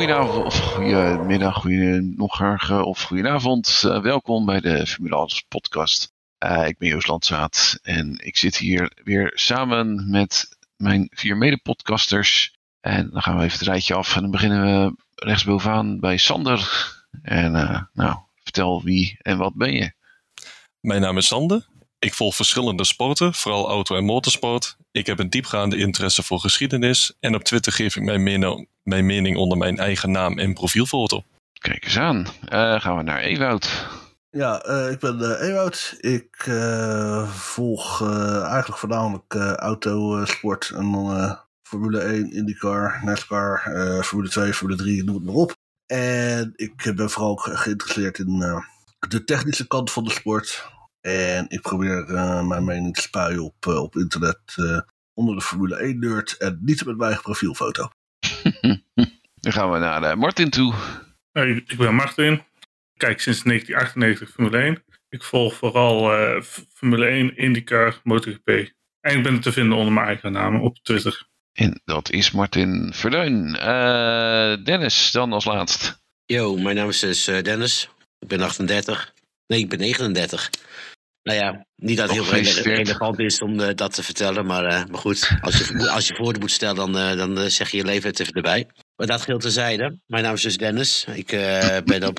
Goedenavond, of goedemiddag, goedemorgen of goedenavond. Welkom bij de Formularis-podcast. Ik ben Joost Landzaat en ik zit hier weer samen met mijn vier mede-podcasters. En dan gaan we even het rijtje af en dan beginnen we rechtsbovenaan bij Sander. En nou, vertel wie en wat ben je? Mijn naam is Sander. Ik volg verschillende sporten, vooral auto- en motorsport. Ik heb een diepgaande interesse voor geschiedenis. En op Twitter geef ik mijn mening onder mijn eigen naam en profielfoto. Kijk eens aan. Gaan we naar Ewout. Ja, ik ben Ewout. Ik volg eigenlijk voornamelijk autosport. En dan Formule 1, IndyCar, NASCAR, Formule 2, Formule 3, noem het maar op. En ik ben vooral geïnteresseerd in de technische kant van de sport. En ik probeer mijn mening te spuien op internet onder de Formule 1 nerd en niet met mijn eigen profielfoto. Dan gaan we naar Martin toe. Hey, ik ben Martin. Ik kijk sinds 1998 Formule 1. Ik volg vooral Formule 1, IndyCar, MotoGP. En ik ben te vinden onder mijn eigen naam op Twitter. En dat is Martin Verleun. Dennis dan als laatst. Yo, mijn naam is dus Dennis. Ik ben 38. Nee, ik ben 39. Nou ja, niet dat het heel relevant is om dat te vertellen. Maar goed, als je voor moet stellen, dan zeg je je leeftijd even erbij. Maar dat geldt terzijde. Mijn naam is dus Dennis. Ik ben op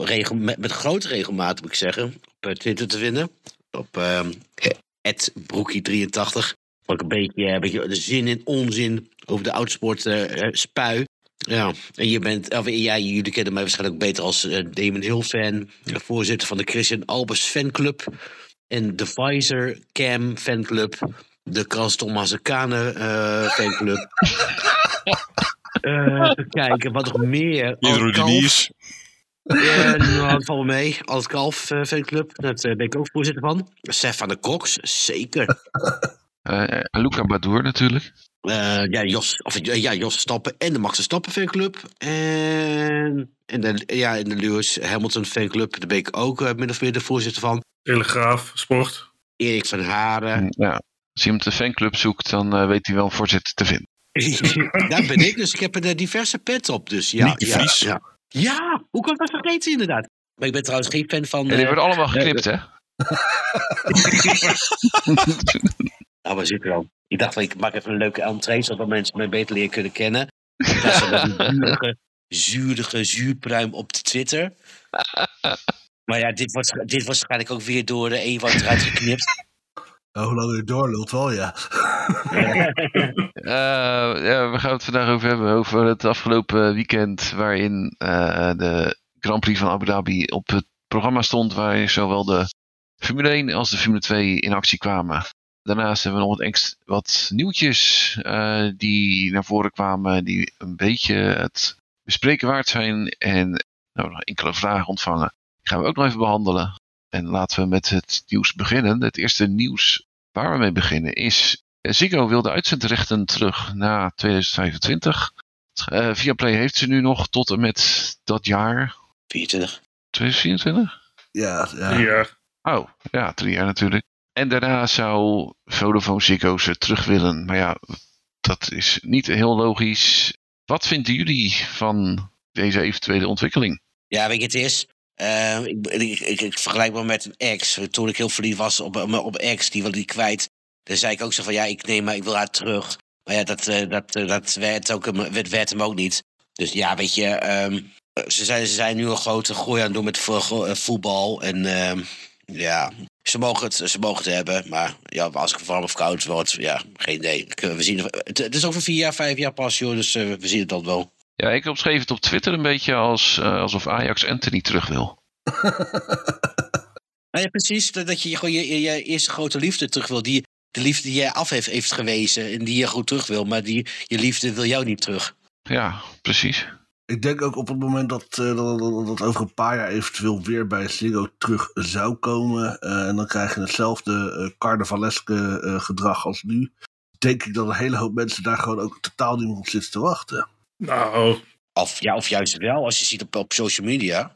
met grote regelmaat, moet ik zeggen, op Twitter te vinden. Op @broekie83. Waar ik een beetje de zin en onzin over de autosport spui. Ja, en je bent, jullie kennen mij waarschijnlijk ook beter als Damon Hill-fan, voorzitter van de Christian Albers fanclub en de Pfizer Cam fanclub, de Carlos Tomasekane fanclub. Even kijken, wat nog meer? Hydrodiniers. Nou, dat valt me mee. Alt Kalf fanclub, daar ben ik ook voorzitter van. Sef van de Cox, zeker. Luca Badour natuurlijk. Jos Verstappen en de Max Verstappen fanclub. En de Lewis Hamilton fanclub. Daar ben ik ook min of meer de voorzitter van. Telegraaf, Sport. Erik van Haren. Ja, als iemand de fanclub zoekt, dan weet hij wel een voorzitter te vinden. Daar ben ik dus. Ik heb een diverse pet op. Dus. Ja, ja, hoe kan ik dat vergeten inderdaad? Maar ik ben trouwens geen fan van... En die worden allemaal geknipt, hè? Nou, maar zit er al. Ik dacht, ik maak even een leuke entree, zodat mensen mij beter leren kunnen kennen. Dat is een zuurige zuurpruim op de Twitter. Maar ja, dit wordt waarschijnlijk ook weer door Ewout eruit geknipt. Hoe lang je doorlult wel, ja. We gaan het vandaag over hebben, over het afgelopen weekend, waarin de Grand Prix van Abu Dhabi op het programma stond, waar zowel de Formule 1 als de Formule 2 in actie kwamen. Daarnaast hebben we nog wat nieuwtjes die naar voren kwamen, die een beetje het bespreken waard zijn. En nog enkele vragen ontvangen. Die gaan we ook nog even behandelen. En laten we met het nieuws beginnen. Het eerste nieuws waar we mee beginnen is... Ziggo wil de uitzendrechten terug na 2025. Viaplay heeft ze nu nog tot en met dat jaar... 2024? Ja, 3 jaar. Oh, ja, 3 jaar natuurlijk. En daarna zou Vodafone Ziggo ze terug willen. Maar ja, dat is niet heel logisch. Wat vinden jullie van deze eventuele ontwikkeling? Ja, weet je, het is... Ik vergelijk me met een ex. Toen ik heel verliefd was op ex, die wilde die kwijt. Dan zei ik ook zo van, ja, ik wil haar terug. Maar ja, dat werd hem ook niet. Dus ja, weet je... Ze zijn nu een grote gooi aan het doen met voetbal. En ja... Ze mogen het hebben, maar ja, als ik warm of koud word, ja, geen idee. We zien het is over 4 jaar, 5 jaar pas, joh, dus we zien het dan wel. Ja, ik opschreef het op Twitter een beetje alsof Ajax Anthony terug wil. Ja, precies, dat je gewoon je eerste grote liefde terug wil. De liefde die jij af heeft gewezen en die je goed terug wil, maar je liefde wil jou niet terug. Ja, precies. Ik denk ook op het moment dat over een paar jaar eventueel weer bij Ziggo terug zou komen. En dan krijg je hetzelfde carnavaleske gedrag als nu. Denk ik dat een hele hoop mensen daar gewoon ook totaal niet meer op zitten te wachten. Nou. Of juist wel, als je ziet op social media.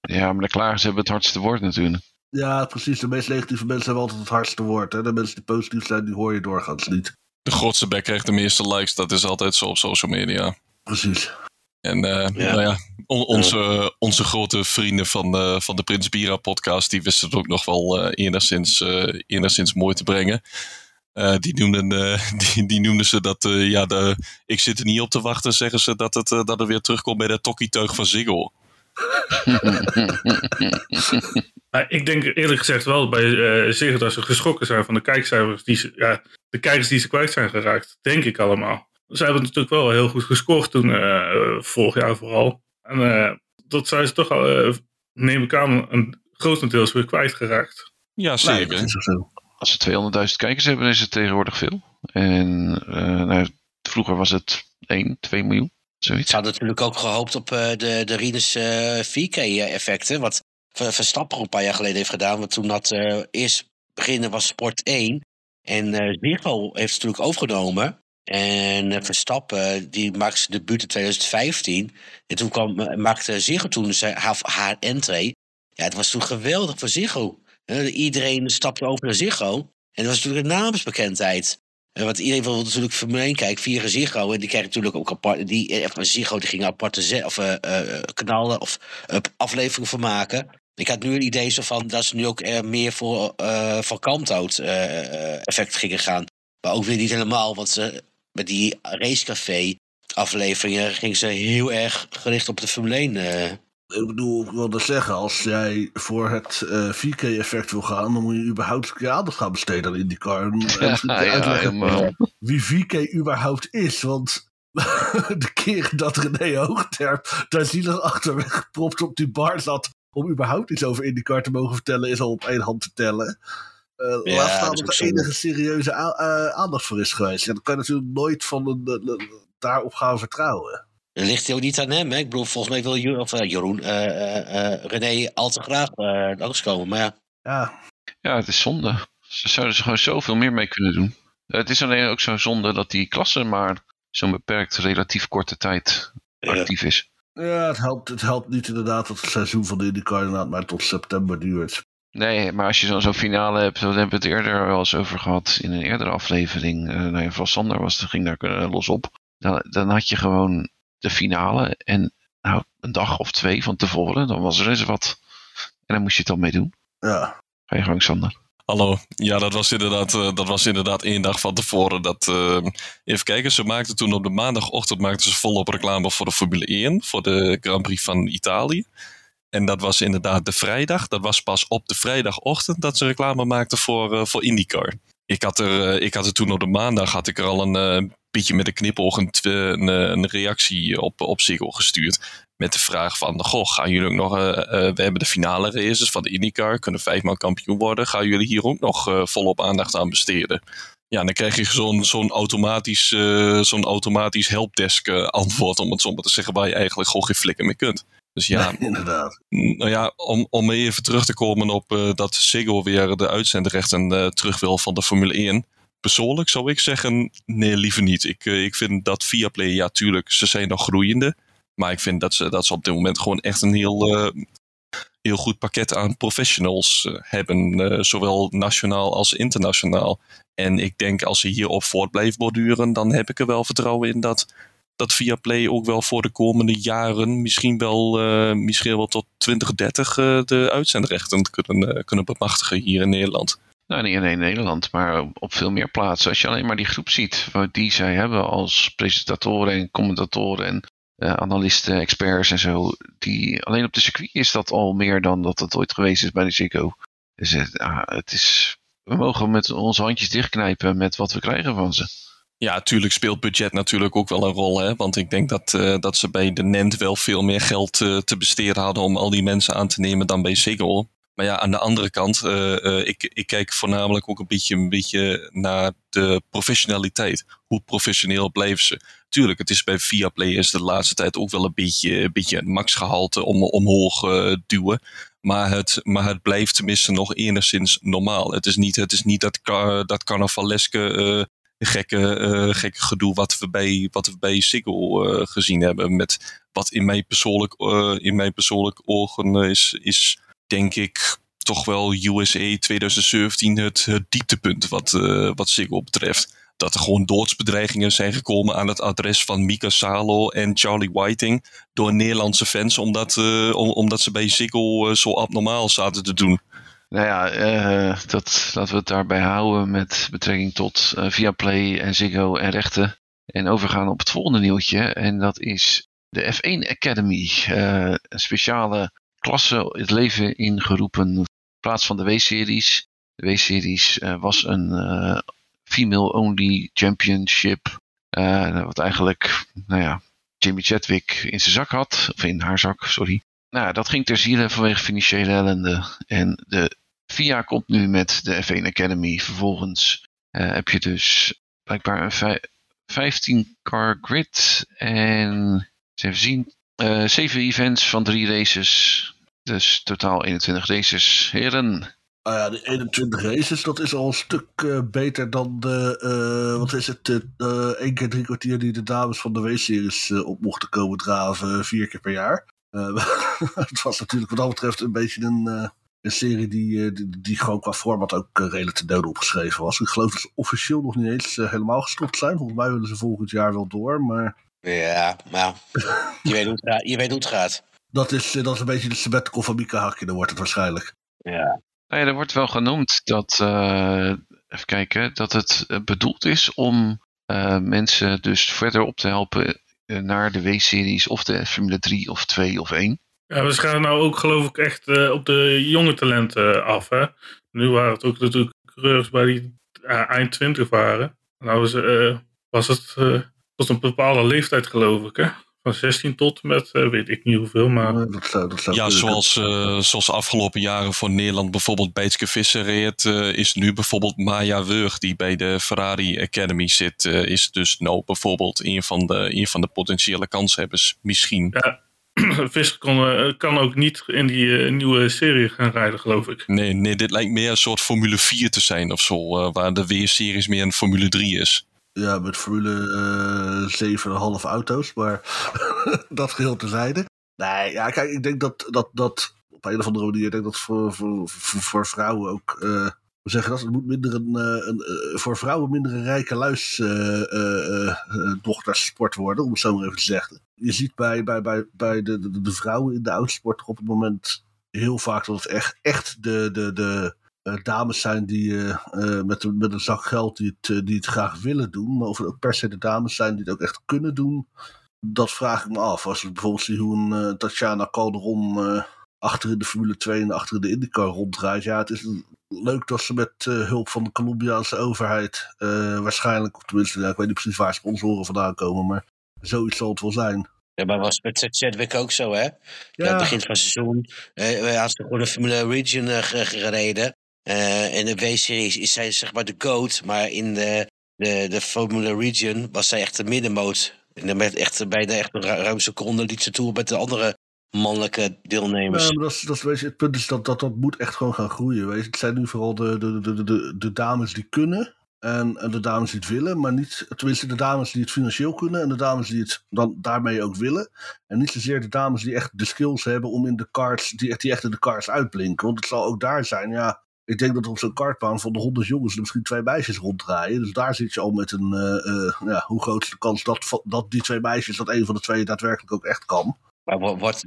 Ja, maar de klagers hebben het hardste woord natuurlijk. Ja, precies. De meest negatieve mensen hebben altijd het hardste woord. Hè? De mensen die positief zijn, die hoor je doorgaans niet. De grootste bek krijgt de meeste likes. Dat is altijd zo op social media. Precies. En onze grote vrienden van de Prins Bira podcast, die wisten het ook nog wel enigszins mooi te brengen. Die noemden ze dat, ik zit er niet op te wachten, zeggen ze, dat het weer terugkomt bij dat tokkietuig van Ziggo. Ik denk eerlijk gezegd wel bij Ziggo dat ze geschrokken zijn van de kijkcijfers, de kijkers die ze kwijt zijn geraakt, denk ik allemaal. Ze hebben natuurlijk wel heel goed gescoord toen, vorig jaar vooral. En dat zijn ze toch al, neem ik aan, een grotendeels weer kwijtgeraakt. Ja, zeker. Nou, als ze 200.000 kijkers hebben, is het tegenwoordig veel. En vroeger was het 1, 2 miljoen. Zoiets. Ze hadden natuurlijk ook gehoopt op de Rinus 4K-effecten. Wat Verstappen een paar jaar geleden heeft gedaan. Want toen dat eerst beginnen was Sport 1. En Ziggo heeft het natuurlijk overgenomen. En Verstappen, die maakte zijn debuut in 2015. En toen maakte Ziggo haar entree. Ja, het was toen geweldig voor Ziggo. Iedereen stapte over naar Ziggo. En dat was natuurlijk een naamsbekendheid. Want iedereen wil natuurlijk Formule 1 kijken via Ziggo. En die kreeg natuurlijk ook apart. Ziggo die ging aparte kanalen of afleveringen van maken. Ik had nu een idee van dat ze nu ook meer voor kant-out effect gingen gaan. Maar ook weer niet helemaal, want ze, met die Racecafé afleveringen ging ze heel erg gericht op de Formule 1. Ik bedoel, ik wilde zeggen, als jij voor het 4K-effect wil gaan, dan moet je überhaupt aandacht gaan besteden aan IndyCar. En uitleggen wie 4K überhaupt is, want de keer dat René Hoogterp daar zielig achterweg gepropt op die bar zat om überhaupt iets over IndyCar te mogen vertellen, is al op één hand te tellen. Laat staan dat er enige serieuze aandacht voor is geweest. Ja, dan kan je natuurlijk nooit van daarop gaan vertrouwen. Dat ligt heel niet aan hem. Hè? Ik bedoel, volgens mij wil Jeroen René al te graag langskomen. Maar ja, het is zonde. Ze zouden er gewoon zoveel meer mee kunnen doen. Het is alleen ook zo zonde dat die klasse maar zo'n beperkt, relatief korte tijd actief is. Ja, het helpt niet inderdaad dat het seizoen van de IndyCar maar tot september duurt. Nee, maar als je zo'n finale hebt, daar hebben we het eerder wel eens over gehad in een eerdere aflevering. Vooral Sander ging daar los op. Dan had je gewoon de finale en een dag of twee van tevoren, dan was er eens wat. En dan moest je het dan mee doen. Ja. Ga je gang, Sander. Hallo. Ja, dat was inderdaad 1 dag van tevoren. Even kijken, ze maakten toen op de maandagochtend volop reclame voor de Formule 1, voor de Grand Prix van Italië. En dat was inderdaad de vrijdag. Dat was pas op de vrijdagochtend dat ze reclame maakten voor IndyCar. Ik had er toen op de maandag al een beetje met een knipoog een reactie op Ziggo gestuurd. Met de vraag van, gaan jullie ook nog... we hebben de finale races van de IndyCar. Kunnen 5-maal kampioen worden. Gaan jullie hier ook nog volop aandacht aan besteden? Ja, dan krijg je zo'n automatisch helpdesk antwoord. Om het zo maar te zeggen, waar je eigenlijk gewoon geen flikker mee kunt. Dus ja, nee, inderdaad. Nou ja, om even terug te komen op dat Ziggo weer de uitzendrechten terug wil van de Formule 1. Persoonlijk zou ik zeggen, nee, liever niet. Ik vind dat Viaplay, ja tuurlijk, ze zijn nog groeiende. Maar ik vind dat ze op dit moment gewoon echt een heel goed pakket aan professionals hebben. Zowel nationaal als internationaal. En ik denk als ze hierop voort blijft borduren, dan heb ik er wel vertrouwen in dat Viaplay ook wel voor de komende jaren misschien wel tot 2030 de uitzendrechten kunnen bemachtigen hier in Nederland. Nou, niet alleen in Nederland, maar op veel meer plaatsen. Als je alleen maar die groep ziet die zij hebben als presentatoren en commentatoren en analisten, experts en zo. Die, alleen op de circuit is dat al meer dan dat het ooit geweest is bij de Ziggo. Dus het is, we mogen met onze handjes dichtknijpen met wat we krijgen van ze. Ja, tuurlijk speelt budget natuurlijk ook wel een rol. Hè? Want ik denk dat ze bij de NENT wel veel meer geld te besteden hadden om al die mensen aan te nemen dan bij Ziggo. Maar ja, aan de andere kant, ik kijk voornamelijk ook een beetje naar de professionaliteit. Hoe professioneel blijven ze? Tuurlijk, het is bij Viaplay is de laatste tijd ook wel een beetje het maxgehalte omhoog duwen. Maar het blijft tenminste nog enigszins normaal. Het is niet dat carnavaleske gekke gedoe wat we bij Ziggo gezien hebben. Met wat in mijn persoonlijk ogen is denk ik toch wel USA 2017 het dieptepunt wat Ziggo betreft. dat er gewoon doodsbedreigingen zijn gekomen aan het adres van Mika Salo en Charlie Whiting door Nederlandse fans, omdat ze bij Ziggo zo abnormaal zaten te doen. Nou ja, dat laten we het daarbij houden met betrekking tot Viaplay en Ziggo en rechten. En overgaan op het volgende nieuwtje. En dat is de F1 Academy. Een speciale klasse het leven ingeroepen in plaats van de W-Series. De W-Series was een female-only championship. Wat eigenlijk Jimmy Chadwick in zijn zak had. Of in haar zak, sorry. Nou, dat ging ter ziele vanwege financiële ellende. En de FIA komt nu met de F1 Academy. Vervolgens heb je dus blijkbaar een 15-car grid. En ze hebben gezien 7 events van 3 races. Dus totaal 21 races. Heren. Nou ja, de 21 races, dat is al een stuk beter dan de, wat is het, 1 keer 3 kwartier die de dames van de W-series op mochten komen draven 4 keer per jaar. Het was natuurlijk wat dat betreft een beetje een serie die gewoon qua format ook redelijk te dode opgeschreven was. Ik geloof dat ze officieel nog niet eens helemaal gestopt zijn. Volgens mij willen ze volgend jaar wel door, maar... Ja, nou, je weet hoe het gaat. Dat is een beetje de sabbatical van Mika Hakkinen, dan wordt het waarschijnlijk. Ja. Nou ja, er wordt wel genoemd dat, even kijken, dat het bedoeld is om mensen dus verder op te helpen naar de W-series of de Formule 3 of 2 of 1. Ja, ze gaan nou ook geloof ik echt op de jonge talenten af, hè? Nu waren het ook natuurlijk coureurs bij die eind 20 waren. Nou was het tot een bepaalde leeftijd geloof ik, hè? Van 16 tot met, weet ik niet hoeveel, maar... Dat ja, zoals de afgelopen jaren voor Nederland bijvoorbeeld Beitske Visser reed, is nu bijvoorbeeld Maya Weurg, die bij de Ferrari Academy zit, is dus nou bijvoorbeeld een van de potentiële kanshebbers, misschien. Ja, Visser kan ook niet in die nieuwe serie gaan rijden, geloof ik. Nee, dit lijkt meer een soort Formule 4 te zijn of zo, waar de W-series meer een Formule 3 is. Ja, met Formule 7,5 auto's, maar dat geheel terzijde. Nee, ja, kijk, ik denk dat op een of andere manier, ik denk dat voor vrouwen ook, hoe zeg je dat, het moet minder voor vrouwen minder een rijke luisdochtersport worden, om het zo maar even te zeggen. Je ziet bij de vrouwen in de autosport op het moment heel vaak dat het echt de dames zijn die met een zak geld die het graag willen doen. Maar of het ook per se de dames zijn die het ook echt kunnen doen, dat vraag ik me af. Als we bijvoorbeeld zien hoe een Tatjana Calderon achter in de Formule 2 en achter in de IndyCar ronddraait. Ja, het is leuk dat ze met hulp van de Colombiaanse overheid waarschijnlijk, of tenminste, ik weet niet precies waar sponsoren vandaan komen, maar zoiets zal het wel zijn. Ja, maar was met Chadwick ook zo, hè? Ja. Aan het begin van het seizoen had ze gewoon de Formula Region gereden. In de W-series is zij zeg maar de GOAT, maar in de Formula Region was zij echt de middenmoot. Met echt, bijna echt een ruim seconde liet ze toe met de andere mannelijke deelnemers. Ja, maar het punt is dat moet echt gewoon gaan groeien. Weet je? Het zijn nu vooral de dames die kunnen en de dames die het willen, maar niet, tenminste de dames die het financieel kunnen en de dames die het dan daarmee ook willen. En niet zozeer de dames die echt de skills hebben om in de karts, die echt in de karts uitblinken. Want het zal ook daar zijn, ja. Ik denk dat er op zo'n kartbaan van de 100 jongens er misschien 2 meisjes ronddraaien. Dus daar zit je al met een... hoe groot is de kans dat die 2 meisjes, dat een van de 2 daadwerkelijk ook echt kan? Maar wordt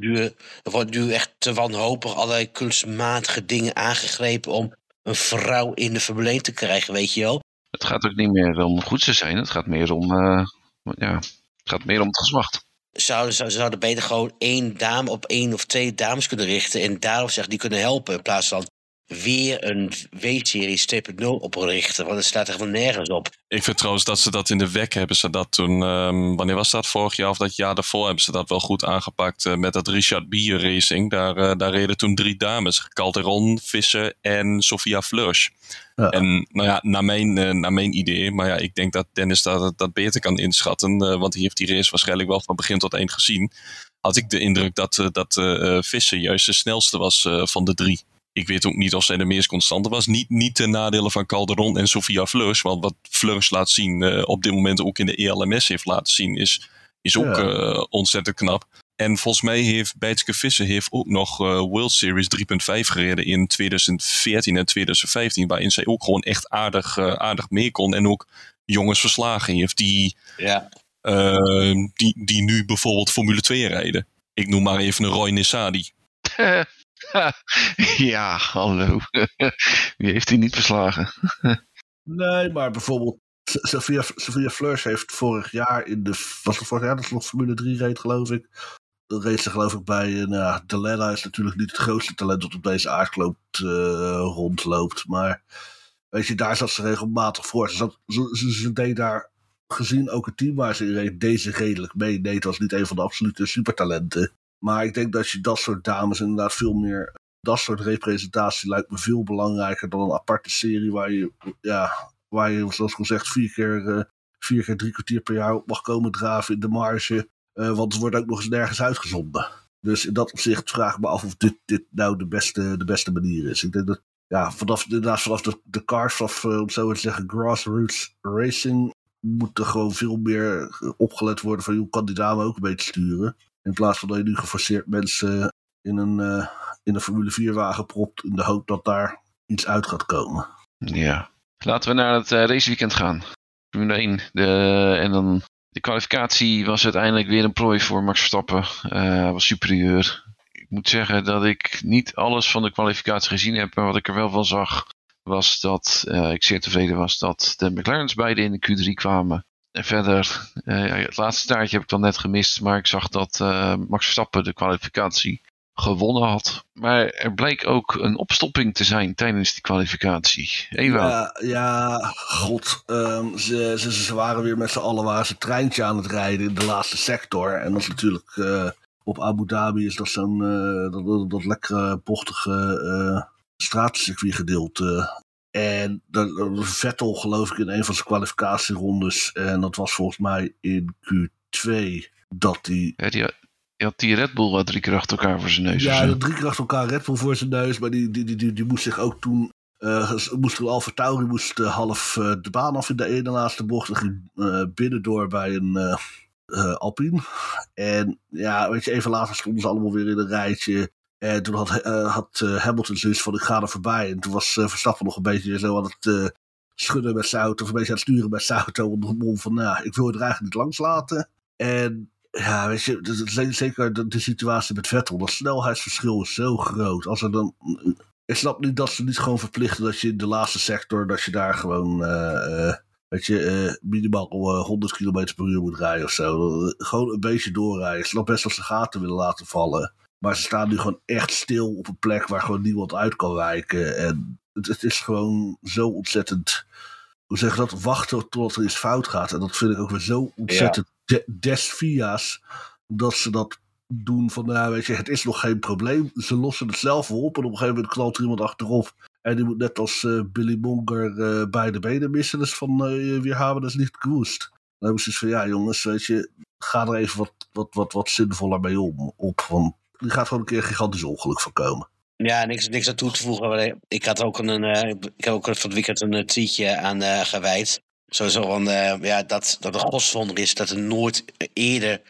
nu echt te wanhopig allerlei kunstmatige dingen aangegrepen om een vrouw in de Formule 1 te krijgen, weet je wel? Het gaat ook niet meer om goed te zijn. Het gaat meer om, het gaat meer om het geslacht. Zouden beter gewoon 1 dame op 1 of 2 dames kunnen richten en daarop zeg die kunnen helpen in plaats van weer een W-series 2.0 oprichten, want het staat echt wel nergens op. Ik vind trouwens dat ze dat in de WEC hebben ze dat toen, wanneer was dat, vorig jaar of dat jaar daarvoor, hebben ze dat wel goed aangepakt met dat Richard Bier Racing. Daar reden toen 3 dames, Calderon, Visser en Sophia Flörsch. Ja. En nou ja, naar mijn idee, maar ja, ik denk dat Dennis dat beter kan inschatten, want hij heeft die race waarschijnlijk wel van begin tot eind gezien. Had ik de indruk dat Visser juist de snelste was van de 3. Ik weet ook niet of zij de meest constante was. Niet ten nadele van Calderon en Sophia Flörsch. Want wat Fleurs laat zien, op dit moment ook in de ELMS heeft laten zien, is ook ontzettend knap. En volgens mij heeft Beitske Visser ook nog World Series 3.5 gereden in 2014 en 2015. Waarin zij ook gewoon echt aardig mee kon. En ook jongens verslagen heeft die nu bijvoorbeeld Formule 2 rijden. Ik noem maar even een Roy Nissany. Ja, hallo. Wie heeft hij niet verslagen? Nee, maar bijvoorbeeld Sophia Flörsch heeft vorig jaar dat ze nog Formule 3 reed, geloof ik. Dan reed ze geloof ik bij Dalella is natuurlijk niet het grootste talent dat op deze aardkloot rondloopt. Maar weet je, daar zat ze regelmatig voor. Ze deed daar, gezien ook het team waar ze in reed, deze redelijk mee. Nee, het was niet een van de absolute supertalenten. Maar ik denk dat je dat soort dames inderdaad veel meer... Dat soort representatie lijkt me veel belangrijker dan een aparte serie waar je zoals gezegd vier keer drie kwartier per jaar op mag komen draven in de marge. Want het wordt ook nog eens nergens uitgezonden. Dus in dat opzicht vraag ik me af of dit nou de beste manier is. Ik denk dat vanaf de cars, om zo te zeggen, grassroots racing, moet er gewoon veel meer opgelet worden van hoe kan die dame ook een beetje sturen. In plaats van dat je nu geforceerd mensen in een Formule 4 wagen propt in de hoop dat daar iets uit gaat komen. Ja. Laten we naar het raceweekend gaan. Formule 1. De kwalificatie was uiteindelijk weer een prooi voor Max Verstappen. Hij was superieur. Ik moet zeggen dat ik niet alles van de kwalificatie gezien heb. Maar wat ik er wel van zag, was dat ik zeer tevreden was dat de McLaren's beide in de Q3 kwamen. En verder, het laatste taartje heb ik dan net gemist. Maar ik zag dat Max Verstappen de kwalificatie gewonnen had. Maar er bleek ook een opstopping te zijn tijdens die kwalificatie. Ewout. God. Ze waren weer met z'n allen treintje aan het rijden in de laatste sector. En dat is natuurlijk op Abu Dhabi is dat zo'n dat lekkere bochtige straatcircuit gedeelte. En Vettel geloof ik in een van zijn kwalificatierondes. En dat was volgens mij in Q2 dat hij... Je had die Red Bull wel 3 keer achter elkaar voor zijn neus. Ja, 3 keer achter elkaar Red Bull voor zijn neus. Maar die moest zich ook toen... AlphaTauri moest half de baan af in de ene laatste bocht. En ging binnendoor bij een Alpine. En ja, weet je, even later stonden ze allemaal weer in een rijtje. En toen had Hamilton zoiets van ik ga er voorbij. En toen was Verstappen nog een beetje zo aan het schudden met zijn auto. Of een beetje aan het sturen met zijn auto. Onder het mond van ik wil je er eigenlijk niet langs laten. En... Ja, weet je, zeker de situatie met Vettel. Dat snelheidsverschil is zo groot. Ik snap niet dat ze niet gewoon verplichten dat je in de laatste sector, dat je daar gewoon, minimaal 100 km per uur moet rijden of zo. Gewoon een beetje doorrijden. Ik snap best dat ze gaten willen laten vallen. Maar ze staan nu gewoon echt stil op een plek waar gewoon niemand uit kan wijken. En het is gewoon zo ontzettend... Hoe zeg je dat? Wachten totdat er iets fout gaat. En dat vind ik ook weer zo ontzettend des via's. Dat ze dat doen van, weet je, het is nog geen probleem. Ze lossen het zelf wel op. En op een gegeven moment knalt er iemand achterop. En die moet net als Billy Monger beide benen missen. Dus van, we hebben dat niet gewoest. Dan hebben ze zoiets van, ja jongens, weet je, ga er even wat zinvoller mee op. Want die gaat gewoon een keer een gigantisch ongeluk van komen. Ja, niks aan toe te voegen. Ik heb ook van het weekend een tweetje aan gewijd. Sowieso van dat het godswonder is dat er nooit eerder,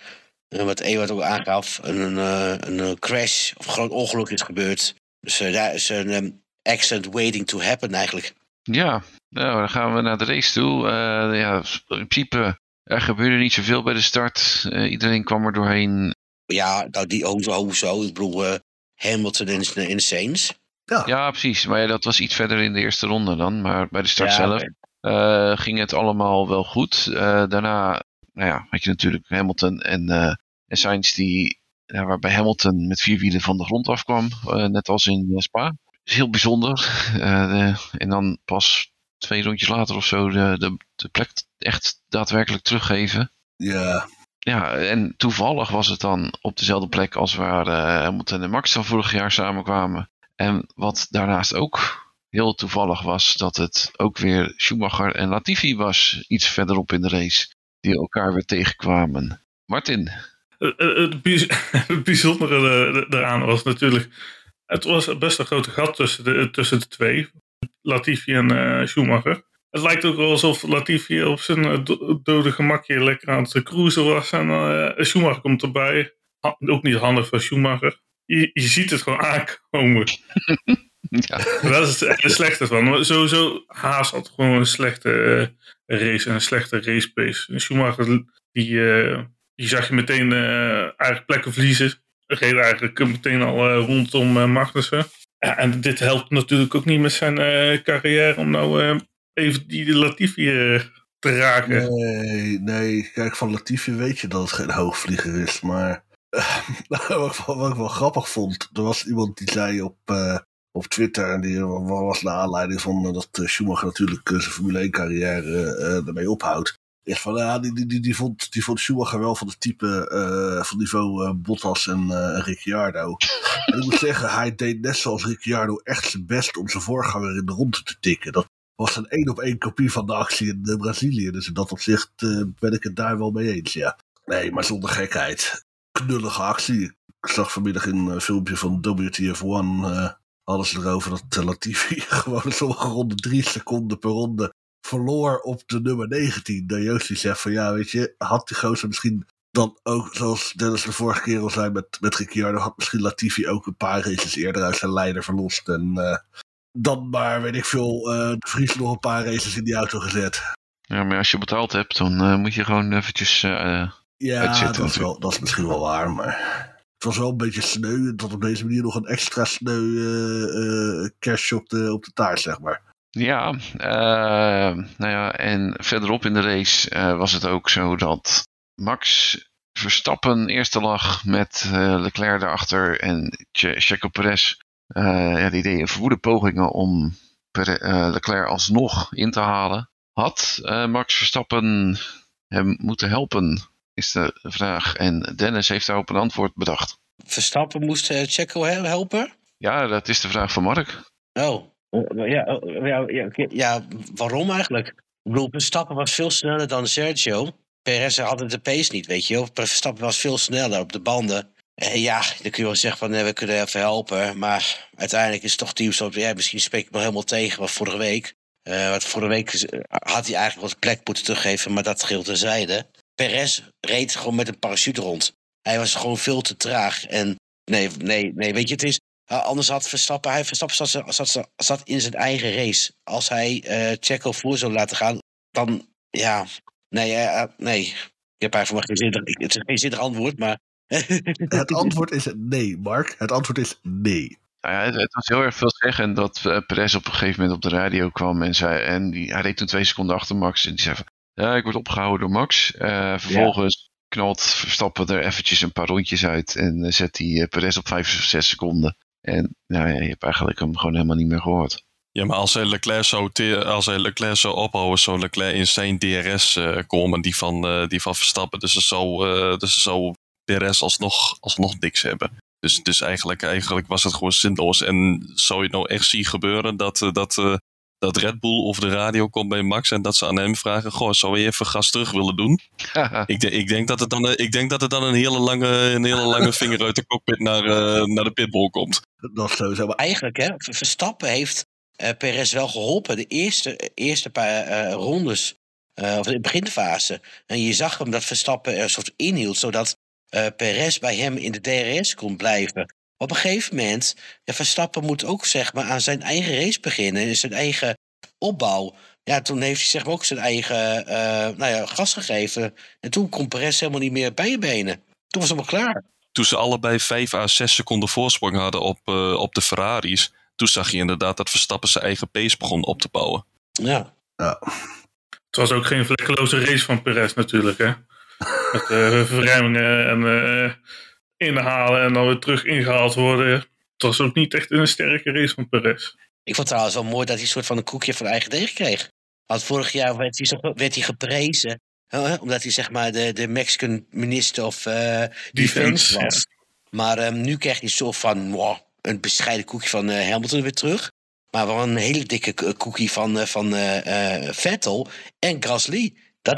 wat Ewout ook aangaf, een crash of groot ongeluk is gebeurd. Dus daar is een accident waiting to happen eigenlijk. Ja, nou dan gaan we naar de race toe. In principe er gebeurde niet zoveel bij de start. Iedereen kwam er doorheen. Ja, nou die hoezo. Ik bedoel... Hamilton en Sainz. Ja, precies. Maar ja, dat was iets verder in de eerste ronde dan. Maar bij de start zelf ging het allemaal wel goed. Daarna had je natuurlijk Hamilton en Sainz waarbij Hamilton met 4 wielen van de grond afkwam. Net als in Spa. Dat is heel bijzonder. En dan pas 2 rondjes later of zo de plek echt daadwerkelijk teruggeven. Ja. Ja, en toevallig was het dan op dezelfde plek als waar Hamilton en Max al vorig jaar samenkwamen. En wat daarnaast ook heel toevallig was, dat het ook weer Schumacher en Latifi was, iets verderop in de race, die elkaar weer tegenkwamen. Martin? Het bijzondere daaraan was natuurlijk, het was best een grote gat tussen de twee, Latifi en Schumacher. Het lijkt ook wel alsof Latifi op zijn dode gemakje lekker aan het cruisen was. En Schumacher komt erbij. Ook niet handig voor Schumacher. Je ziet het gewoon aankomen. Ja. Dat is het slechte van. Maar sowieso Haas had gewoon een slechte race en een slechte race pace. En Schumacher, die zag je meteen eigenlijk plekken verliezen. Reed eigenlijk meteen al rondom Magnussen. Ja, en dit helpt natuurlijk ook niet met zijn carrière om nou even die Latifi te raken. Nee, kijk, van Latifi weet je dat het geen hoogvlieger is, maar wat ik wel grappig vond, er was iemand die zei op Twitter, en die was naar aanleiding van dat Schumacher natuurlijk zijn Formule 1 carrière ermee ophoudt, is van, ja, die vond Schumacher wel van het type van niveau Bottas en Ricciardo. En ik moet zeggen, hij deed net zoals Ricciardo echt zijn best om zijn voorganger in de ronde te tikken. Dat was een 1-op-1 kopie van de actie in Brazilië. Dus in dat opzicht ben ik het daar wel mee eens, ja. Nee, maar zonder gekheid. Knullige actie. Ik zag vanmiddag in een filmpje van WTF1... alles erover dat Latifi gewoon in sommige ronden 3 seconden per ronde verloor op de nummer 19. Dan Joost die zegt van, ja, weet je, had die gozer misschien dan ook, zoals Dennis de vorige keer al zei met Ricciardo, had misschien Latifi ook een paar races eerder uit zijn leider verlost en dan maar, weet ik veel, de Vries nog een paar races in die auto gezet. Ja, maar als je betaald hebt, dan moet je gewoon eventjes uitzitten. Dat is misschien wel waar, maar het was wel een beetje sneu dat op deze manier nog een extra sneu cash op de taart, zeg maar. Ja, nou ja, en verderop in de race was het ook zo dat Max Verstappen eerste lag met Leclerc daarachter en Checo Perez. Die deed verwoede pogingen om Leclerc alsnog in te halen. Had Max Verstappen hem moeten helpen, is de vraag. En Dennis heeft daarop een antwoord bedacht. Verstappen moest Checo helpen? Ja, dat is de vraag van Mark. Oh. Ja, waarom eigenlijk? Ik bedoel, Verstappen was veel sneller dan Sergio. Perez had de pace niet, weet je wel. Verstappen was veel sneller op de banden. En ja, dan kun je wel zeggen van, nee, we kunnen even helpen. Maar uiteindelijk is het toch teams, ja, misschien spreek ik me helemaal tegen wat vorige week. Want vorige week had hij eigenlijk wat plek moeten teruggeven, maar dat scheelt terzijde. Perez reed gewoon met een parachute rond. Hij was gewoon veel te traag. En nee, weet je, het is... Anders had Verstappen zat in zijn eigen race. Als hij Checo voor zou laten gaan, dan ja. Nee. Ik heb eigenlijk geen zinnig antwoord, maar... Het antwoord is nee, Mark. Het antwoord is nee. Nou ja, het was heel erg veelzeggend dat Perez op een gegeven moment op de radio kwam en zei... Hij reed toen 2 seconden achter Max en die zei van... Ja, ik word opgehouden door Max. Vervolgens knalt Verstappen er eventjes een paar rondjes uit en zet hij Perez op 5 of 6 seconden. En nou ja, je hebt eigenlijk hem gewoon helemaal niet meer gehoord. Ja, maar als hij Leclerc zou ophouden, zou Leclerc in zijn DRS komen, die van Verstappen. Dus zou DRS alsnog niks hebben. Dus eigenlijk was het gewoon zinloos. En zou je het nou echt zien gebeuren dat Red Bull of de radio komt bij Max en dat ze aan hem vragen, goh, zou je even gas terug willen doen? Ik denk dat het dan een hele lange vinger uit de cockpit naar de pitbull komt. Dat is sowieso. Maar eigenlijk, hè, Verstappen heeft Perez wel geholpen. De eerste paar rondes, of de beginfase. En je zag hem dat Verstappen er een soort inhield, zodat Perez bij hem in de DRS kon blijven. Op een gegeven moment, ja, Verstappen moet ook, zeg maar, aan zijn eigen race beginnen. En zijn eigen opbouw. Ja, toen heeft hij, zeg maar, ook zijn eigen gas gegeven. En toen kon Perez helemaal niet meer bij je benen. Toen was het allemaal klaar. Toen ze allebei 5 à 6 seconden voorsprong hadden op de Ferraris. Toen zag je inderdaad dat Verstappen zijn eigen pace begon op te bouwen. Ja. Het was ook geen vlekkeloze race van Perez natuurlijk, hè. Met verruimingen en... inhalen en dan weer terug ingehaald worden. Het was ook niet echt een sterke race van Perez. Ik vond trouwens wel mooi dat hij een soort van een koekje van eigen deeg kreeg. Want vorig jaar werd hij geprezen. Omdat hij, zeg maar, de Mexican minister of defense was. Ja. Maar nu kreeg hij zo van een bescheiden koekje van Hamilton weer terug. Maar wel een hele dikke koekje van Vettel en Gasly.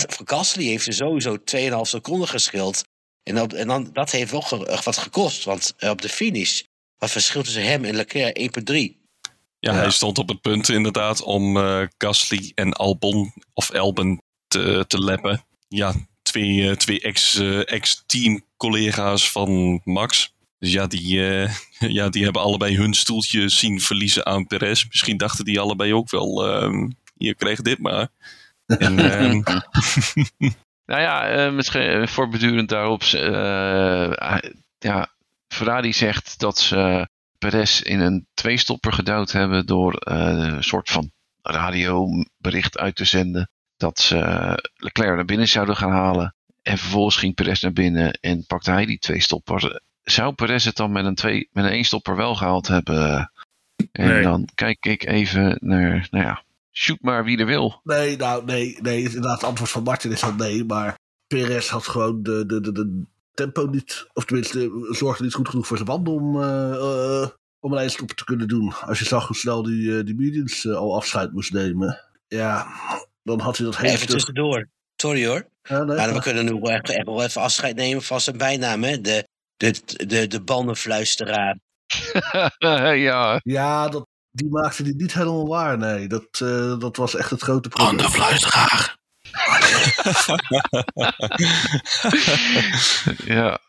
Voor Gasly heeft ze sowieso 2,5 seconden geschild. En dan, dat heeft wel wat gekost. Want op de finish, wat verschil tussen hem en Leclerc, 1,3. Ja, hij stond op het punt inderdaad om Gasly en Albon te lappen. Ja, twee ex-team-collega's van Max. Dus ja, die hebben allebei hun stoeltje zien verliezen aan Perez. Misschien dachten die allebei ook wel, je kreeg dit maar. En, nou ja, misschien voortbedurend daarop. Ja, Ferrari zegt dat ze Perez in een tweestopper geduwd hebben door een soort van radiobericht uit te zenden. Dat ze Leclerc naar binnen zouden gaan halen. En vervolgens ging Perez naar binnen en pakte hij die tweestopper. Zou Perez het dan met een eenstopper wel gehaald hebben? En nee. Dan kijk ik even naar, nou ja, shoot maar wie er wil. Nee, inderdaad, het antwoord van Martin is dan nee. Maar Perez had gewoon de tempo niet, of tenminste zorgde niet goed genoeg voor zijn band om een eenstopper te kunnen doen. Als je zag hoe snel die mediums al afscheid moest nemen. Ja, dan had hij dat hele stuk... tussendoor. Sorry hoor. Ja, nee, maar we kunnen nu echt wel even afscheid nemen van zijn bijnaam, hè? De bandenfluisteraar. Ja. Ja, die maakte die niet helemaal waar, nee. Dat was echt het grote probleem. Bandenfluisteraar. Ja.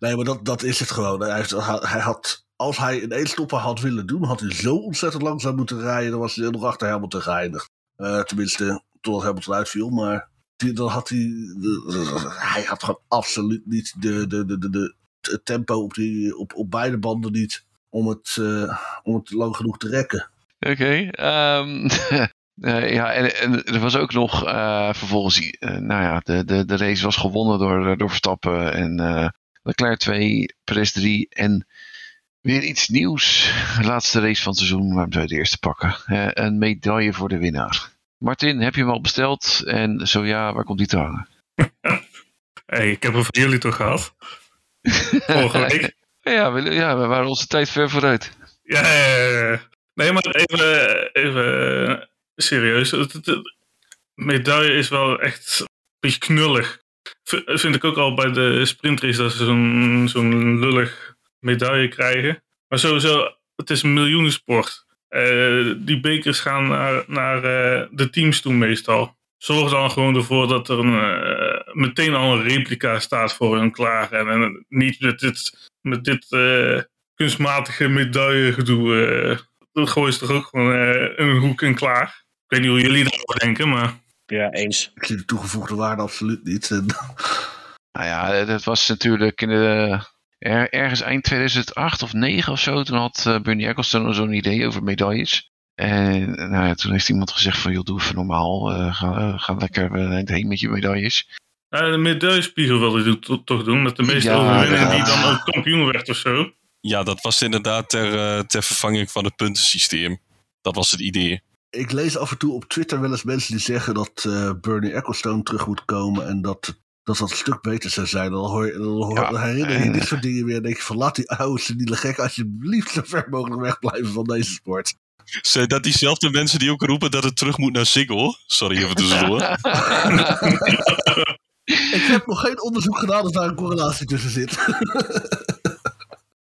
Nee, maar dat is het gewoon. Hij had, als hij een eenstopper had willen doen, had hij zo ontzettend langzaam moeten rijden. Dan was hij nog achter Hamilton geëindigd. Tenminste, totdat Hamilton uitviel, maar... Dan had hij had gewoon absoluut niet het tempo op beide banden niet om het lang genoeg te rekken. Oké. Ja, en er was ook nog vervolgens, nou ja, de race was gewonnen door Verstappen en Leclerc 2, Perez 3 en weer iets nieuws. Laatste race van het seizoen, waarom zou je de eerste pakken? Een medaille voor de winnaar. Martin, heb je hem al besteld? En zo ja, waar komt die te hangen? Hey, ik heb hem van jullie toch gehad? Vorige week. Ja, we waren onze tijd ver vooruit. Ja. Nee, maar even serieus. De medaille is wel echt een beetje knullig. Vind ik ook al bij de sprintrace dat ze zo'n lullig medaille krijgen. Maar sowieso, het is een miljoenensport. Die bekers gaan naar de teams toe meestal. Zorg dan gewoon ervoor dat er meteen al een replica staat voor hun klaar. En niet met dit kunstmatige medaillegedoe. Dat gooien ze toch ook gewoon een hoek en klaar. Ik weet niet hoe jullie daarover denken, maar... Ja, eens. Ik zie de toegevoegde waarde absoluut niet. Nou ja, dat was natuurlijk in de... Ergens eind 2008 of 9 of zo, toen had Bernie Ecclestone zo'n idee over medailles. En nou ja, toen heeft iemand gezegd van, joh, doe even normaal. Ga lekker heen met je medailles. Ja, de medaillespiegel wilde hij toch doen, met de meeste overwinningen die dan ook kampioen werd of zo. Ja, dat was inderdaad ter vervanging van het puntensysteem. Dat was het idee. Ik lees af en toe op Twitter wel eens mensen die zeggen dat Bernie Ecclestone terug moet komen en dat een stuk beter zou zijn. Dan herinner je dit soort dingen weer. En denk je van, laat die oude seniele gek alsjeblieft zo ver mogelijk wegblijven van deze sport. Zijn dat diezelfde mensen die ook roepen dat het terug moet naar Ziggo? Sorry, even tussendoor. Ik heb nog geen onderzoek gedaan of daar een correlatie tussen zit.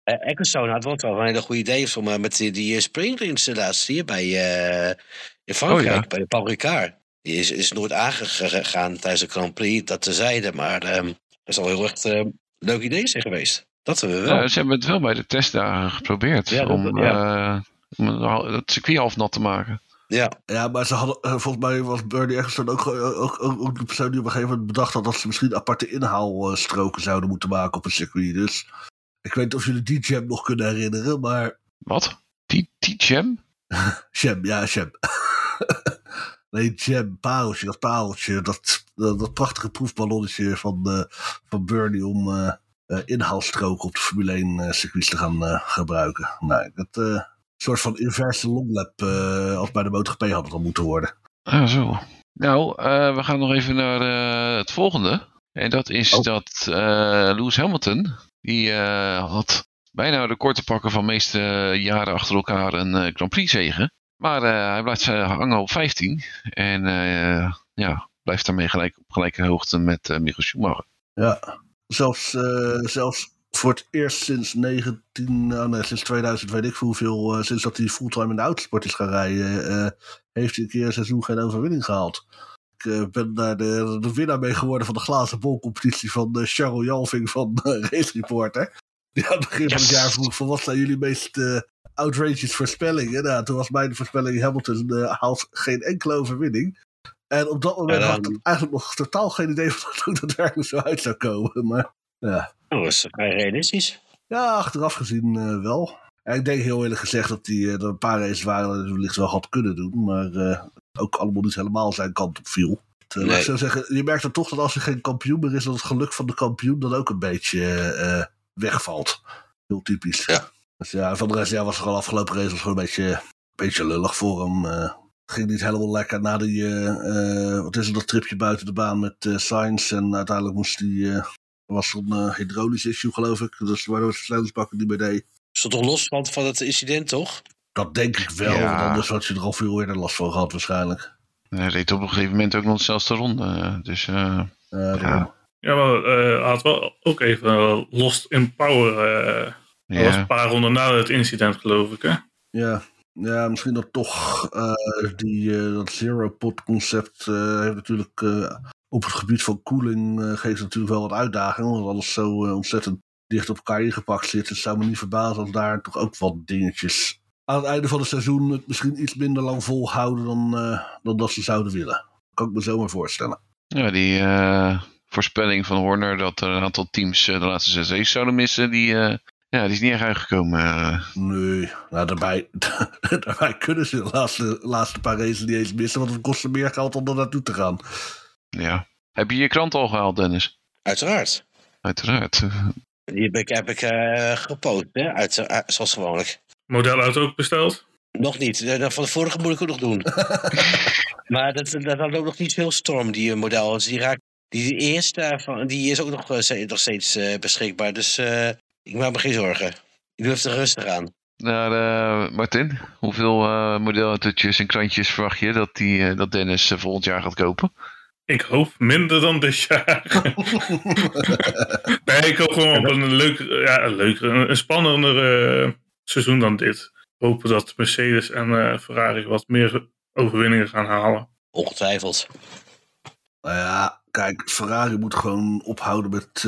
Ecclestone had wel een hele goede idee of zo, maar met die springinstallatie hier bij in Frankrijk, bij de Paul Ricard. Die is nooit aangegaan tijdens de Grand Prix, dat ze zeiden. Maar dat is al heel erg een leuk idee zijn geweest. Dat hebben we wel. Ze hebben het wel bij de testdagen geprobeerd. Ja, om het circuit half nat te maken. Ja, maar ze hadden, volgens mij was Bernie Ecclestone ook de persoon die op een gegeven moment bedacht had dat ze misschien aparte inhaalstroken zouden moeten maken op een circuit. Dus ik weet niet of jullie die jam nog kunnen herinneren, maar... Wat? Die jam? Jam. Nee, jam, pareltje, dat prachtige proefballonnetje van Bernie om inhaalstroken op de Formule 1 circuits te gaan gebruiken. Nee, dat soort van inverse longlap als bij de MotoGP had het al moeten worden. Ah, zo. Nou, we gaan nog even naar het volgende. En dat is dat Lewis Hamilton, die had bijna een record te pakken van de meeste jaren achter elkaar een Grand Prix zege. Maar hij blijft hangen op 15. En blijft daarmee op gelijke hoogte met Michael Schumacher. Ja, zelfs voor het eerst sinds sinds 2000, weet ik hoeveel, sinds dat hij fulltime in de autosport is gaan rijden, heeft hij een keer een seizoen geen overwinning gehaald. Ik ben daar de winnaar mee geworden van de glazen bolcompetitie van Charles Jalving van Race Reporter. Die aan het begin van het jaar vroeg van wat zijn jullie meest... outrageous voorspellingen. Nou, toen was mijn voorspelling Hamilton haalt geen enkele overwinning. En op dat moment had ik eigenlijk nog totaal geen idee van hoe dat werkelijk zo uit zou komen. Maar, ja. Dat was vrij realistisch. Ja, achteraf gezien wel. En ik denk heel eerlijk gezegd dat er een paar races waren dat hij wellicht wel had kunnen doen. Maar ook allemaal niet helemaal zijn kant op viel. Nee. Ik zou zeggen, je merkt dan toch dat als er geen kampioen meer is, dat het geluk van de kampioen dan ook een beetje wegvalt. Heel typisch. Ja. Dus ja, van de rest was het gewoon afgelopen race was gewoon een beetje lullig voor hem. Ging niet helemaal lekker na die dat tripje buiten de baan met Sainz. En uiteindelijk was er een hydraulisch issue, geloof ik. Dus waardoor ze versnellingsbakken niet meer deed. Is dat toch los van het incident, toch? Dat denk ik wel. Ja. Want anders had je er al veel eerder last van gehad, waarschijnlijk. Hij reed op een gegeven moment ook nog dezelfde ronde. Dus, ja. Ja, maar hij had wel ook even lost in power. Dat was een paar ronden na het incident, geloof ik, hè? Ja. Ja, misschien dat toch dat zero-pod concept heeft natuurlijk op het gebied van koeling geeft natuurlijk wel wat uitdagingen, omdat alles zo ontzettend dicht op elkaar ingepakt zit. Het zou me niet verbazen als daar toch ook wat dingetjes aan het einde van het seizoen het misschien iets minder lang volhouden dan dat ze zouden willen. Kan ik me zomaar voorstellen. Ja, die voorspelling van Horner dat er een aantal teams de laatste 6 races zouden missen, die is niet erg uitgekomen. Nee, nou, daarbij kunnen ze de laatste paar races niet eens missen, want het kost ze meer geld om er naartoe te gaan. Ja. Heb je je krant al gehaald, Dennis? Uiteraard. Die heb ik gepost, hè? Zoals gewoonlijk. Modelauto ook besteld? Nog niet. Van de vorige moet ik ook nog doen. Maar dat had ook nog niet veel storm, die model. Dus die eerste die is ook nog steeds beschikbaar. Dus... ik maak me geen zorgen. Ik doe even rustig aan. Nou, Martin, hoeveel modelautootjes en krantjes verwacht je dat Dennis volgend jaar gaat kopen? Ik hoop minder dan dit jaar. Nee, ik hoop gewoon op een spannender seizoen dan dit. Hopen dat Mercedes en Ferrari wat meer overwinningen gaan halen. Ongetwijfeld. Nou ja, kijk, Ferrari moet gewoon ophouden met...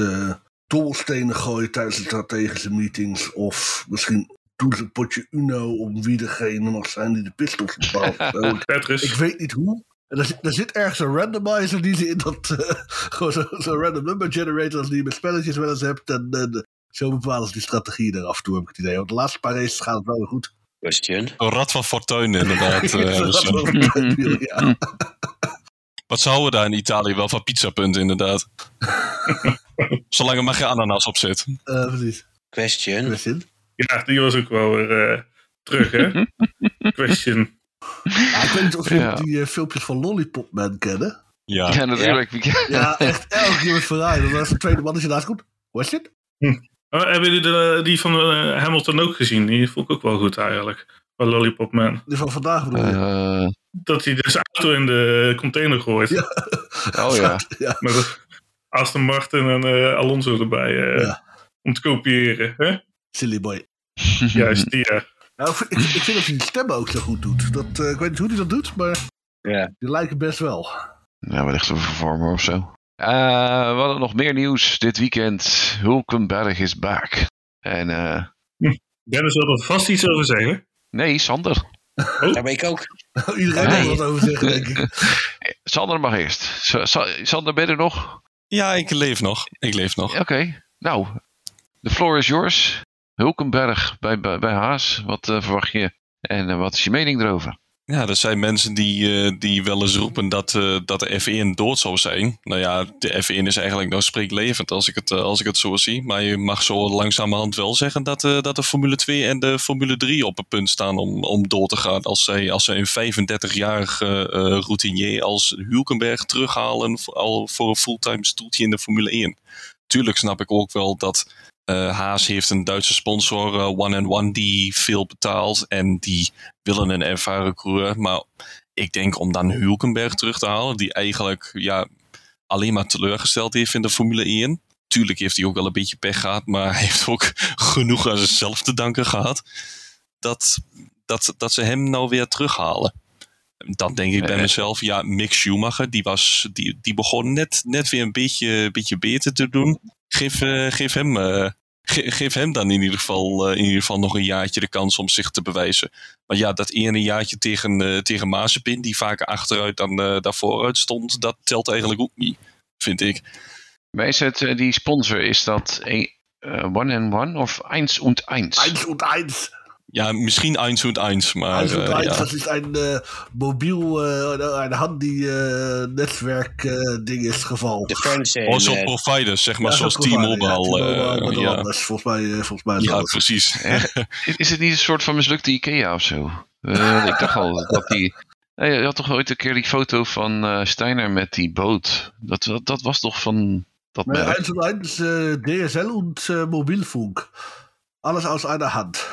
dobbelstenen gooien tijdens de strategische meetings. Of misschien doen ze een potje Uno om wie degene mag zijn die de pistols bepaalt. Ik weet niet hoe. En er zit ergens een randomizer die ze in dat... gewoon zo'n random number generator als die je met spelletjes wel eens hebt. En zo bepalen ze die strategie er af en toe, heb ik het idee. Want de laatste paar races gaat het wel weer goed. Question. Een rad van fortuin inderdaad. Ja. Wat zouden we daar in Italië wel van pizzapunten inderdaad? Zolang er maar geen ananas op zit. Precies. Question. Ja, die was ook wel weer terug, hè? Question. Ja, ik weet niet of jullie die filmpjes van Lollipop Man kennen. Ja, natuurlijk. Ja, echt elke keer met Ferrari. Dat is de tweede man die naast komt. Was het? Hebben jullie die van Hamilton ook gezien? Die vond ik ook wel goed eigenlijk. Van Lollipop Man. Die van vandaag bedoel je? Dat hij dus auto in de container gooit. Ja. Oh ja. Ja. Maar Aston Martin en Alonso erbij om te kopiëren. Hè? Silly boy. Juist, die ja. Nou, ik vind dat hij de stem ook zo goed doet. Ik weet niet hoe hij dat doet, maar die lijken best wel. Ja, wellicht een vervormer of zo. We hadden nog meer nieuws dit weekend. Hulkenberg is back. En, Dennis wil er vast iets over zeggen. Nee, Sander. Oh. Daar ben ik ook. Iedereen wil wat over zeggen, denk ik. Sander mag eerst. Sander, ben je er nog? Ja, ik leef nog. Oké. Nou, de floor is yours. Hulkenberg bij Haas. Wat verwacht je? En wat is je mening erover? Ja, er zijn mensen die wel eens roepen dat de F1 dood zou zijn. Nou ja, de F1 is eigenlijk nog spreeklevend als ik het zo zie. Maar je mag zo langzamerhand wel zeggen dat de Formule 2 en de Formule 3 op het punt staan om door te gaan. Als zij een 35-jarige routinier als Hulkenberg terughalen voor een fulltime stoeltje in de Formule 1. Tuurlijk snap ik ook wel dat Haas heeft een Duitse sponsor, 1&1, die veel betaalt. En die willen een ervaren coureur. Maar ik denk om dan Hulkenberg terug te halen, die eigenlijk alleen maar teleurgesteld heeft in de Formule 1. Tuurlijk heeft hij ook wel een beetje pech gehad, maar heeft ook genoeg aan zichzelf te danken gehad. Dat ze hem nou weer terughalen. Dan denk ik bij mezelf, Mick Schumacher, die begon net weer een beetje beter te doen. Geef hem Geef hem dan in ieder geval nog een jaartje de kans om zich te bewijzen. Maar ja, dat ene jaartje tegen Mazepin, die vaker achteruit dan vooruit stond, dat telt eigenlijk ook niet, vind ik. Wijs het, die sponsor, is dat One and One of Eins und Eins? Eins und Eins. Ja, misschien Eins und Eins, maar... Eins und Eins, ja. Dat is een mobiel, een handy-netwerk ding is het geval. Also providers, zeg maar, ja, zoals T-Mobile. Ja, T-Mobile ja. Anders, volgens mij ja, anders. Precies. Is het niet een soort van mislukte IKEA of zo? Ik dacht al dat die... Je had toch ooit een keer die foto van Steiner met die boot? Dat was toch van... Eins und Eins, DSL en Mobilfunk. Alles aus einer Hand.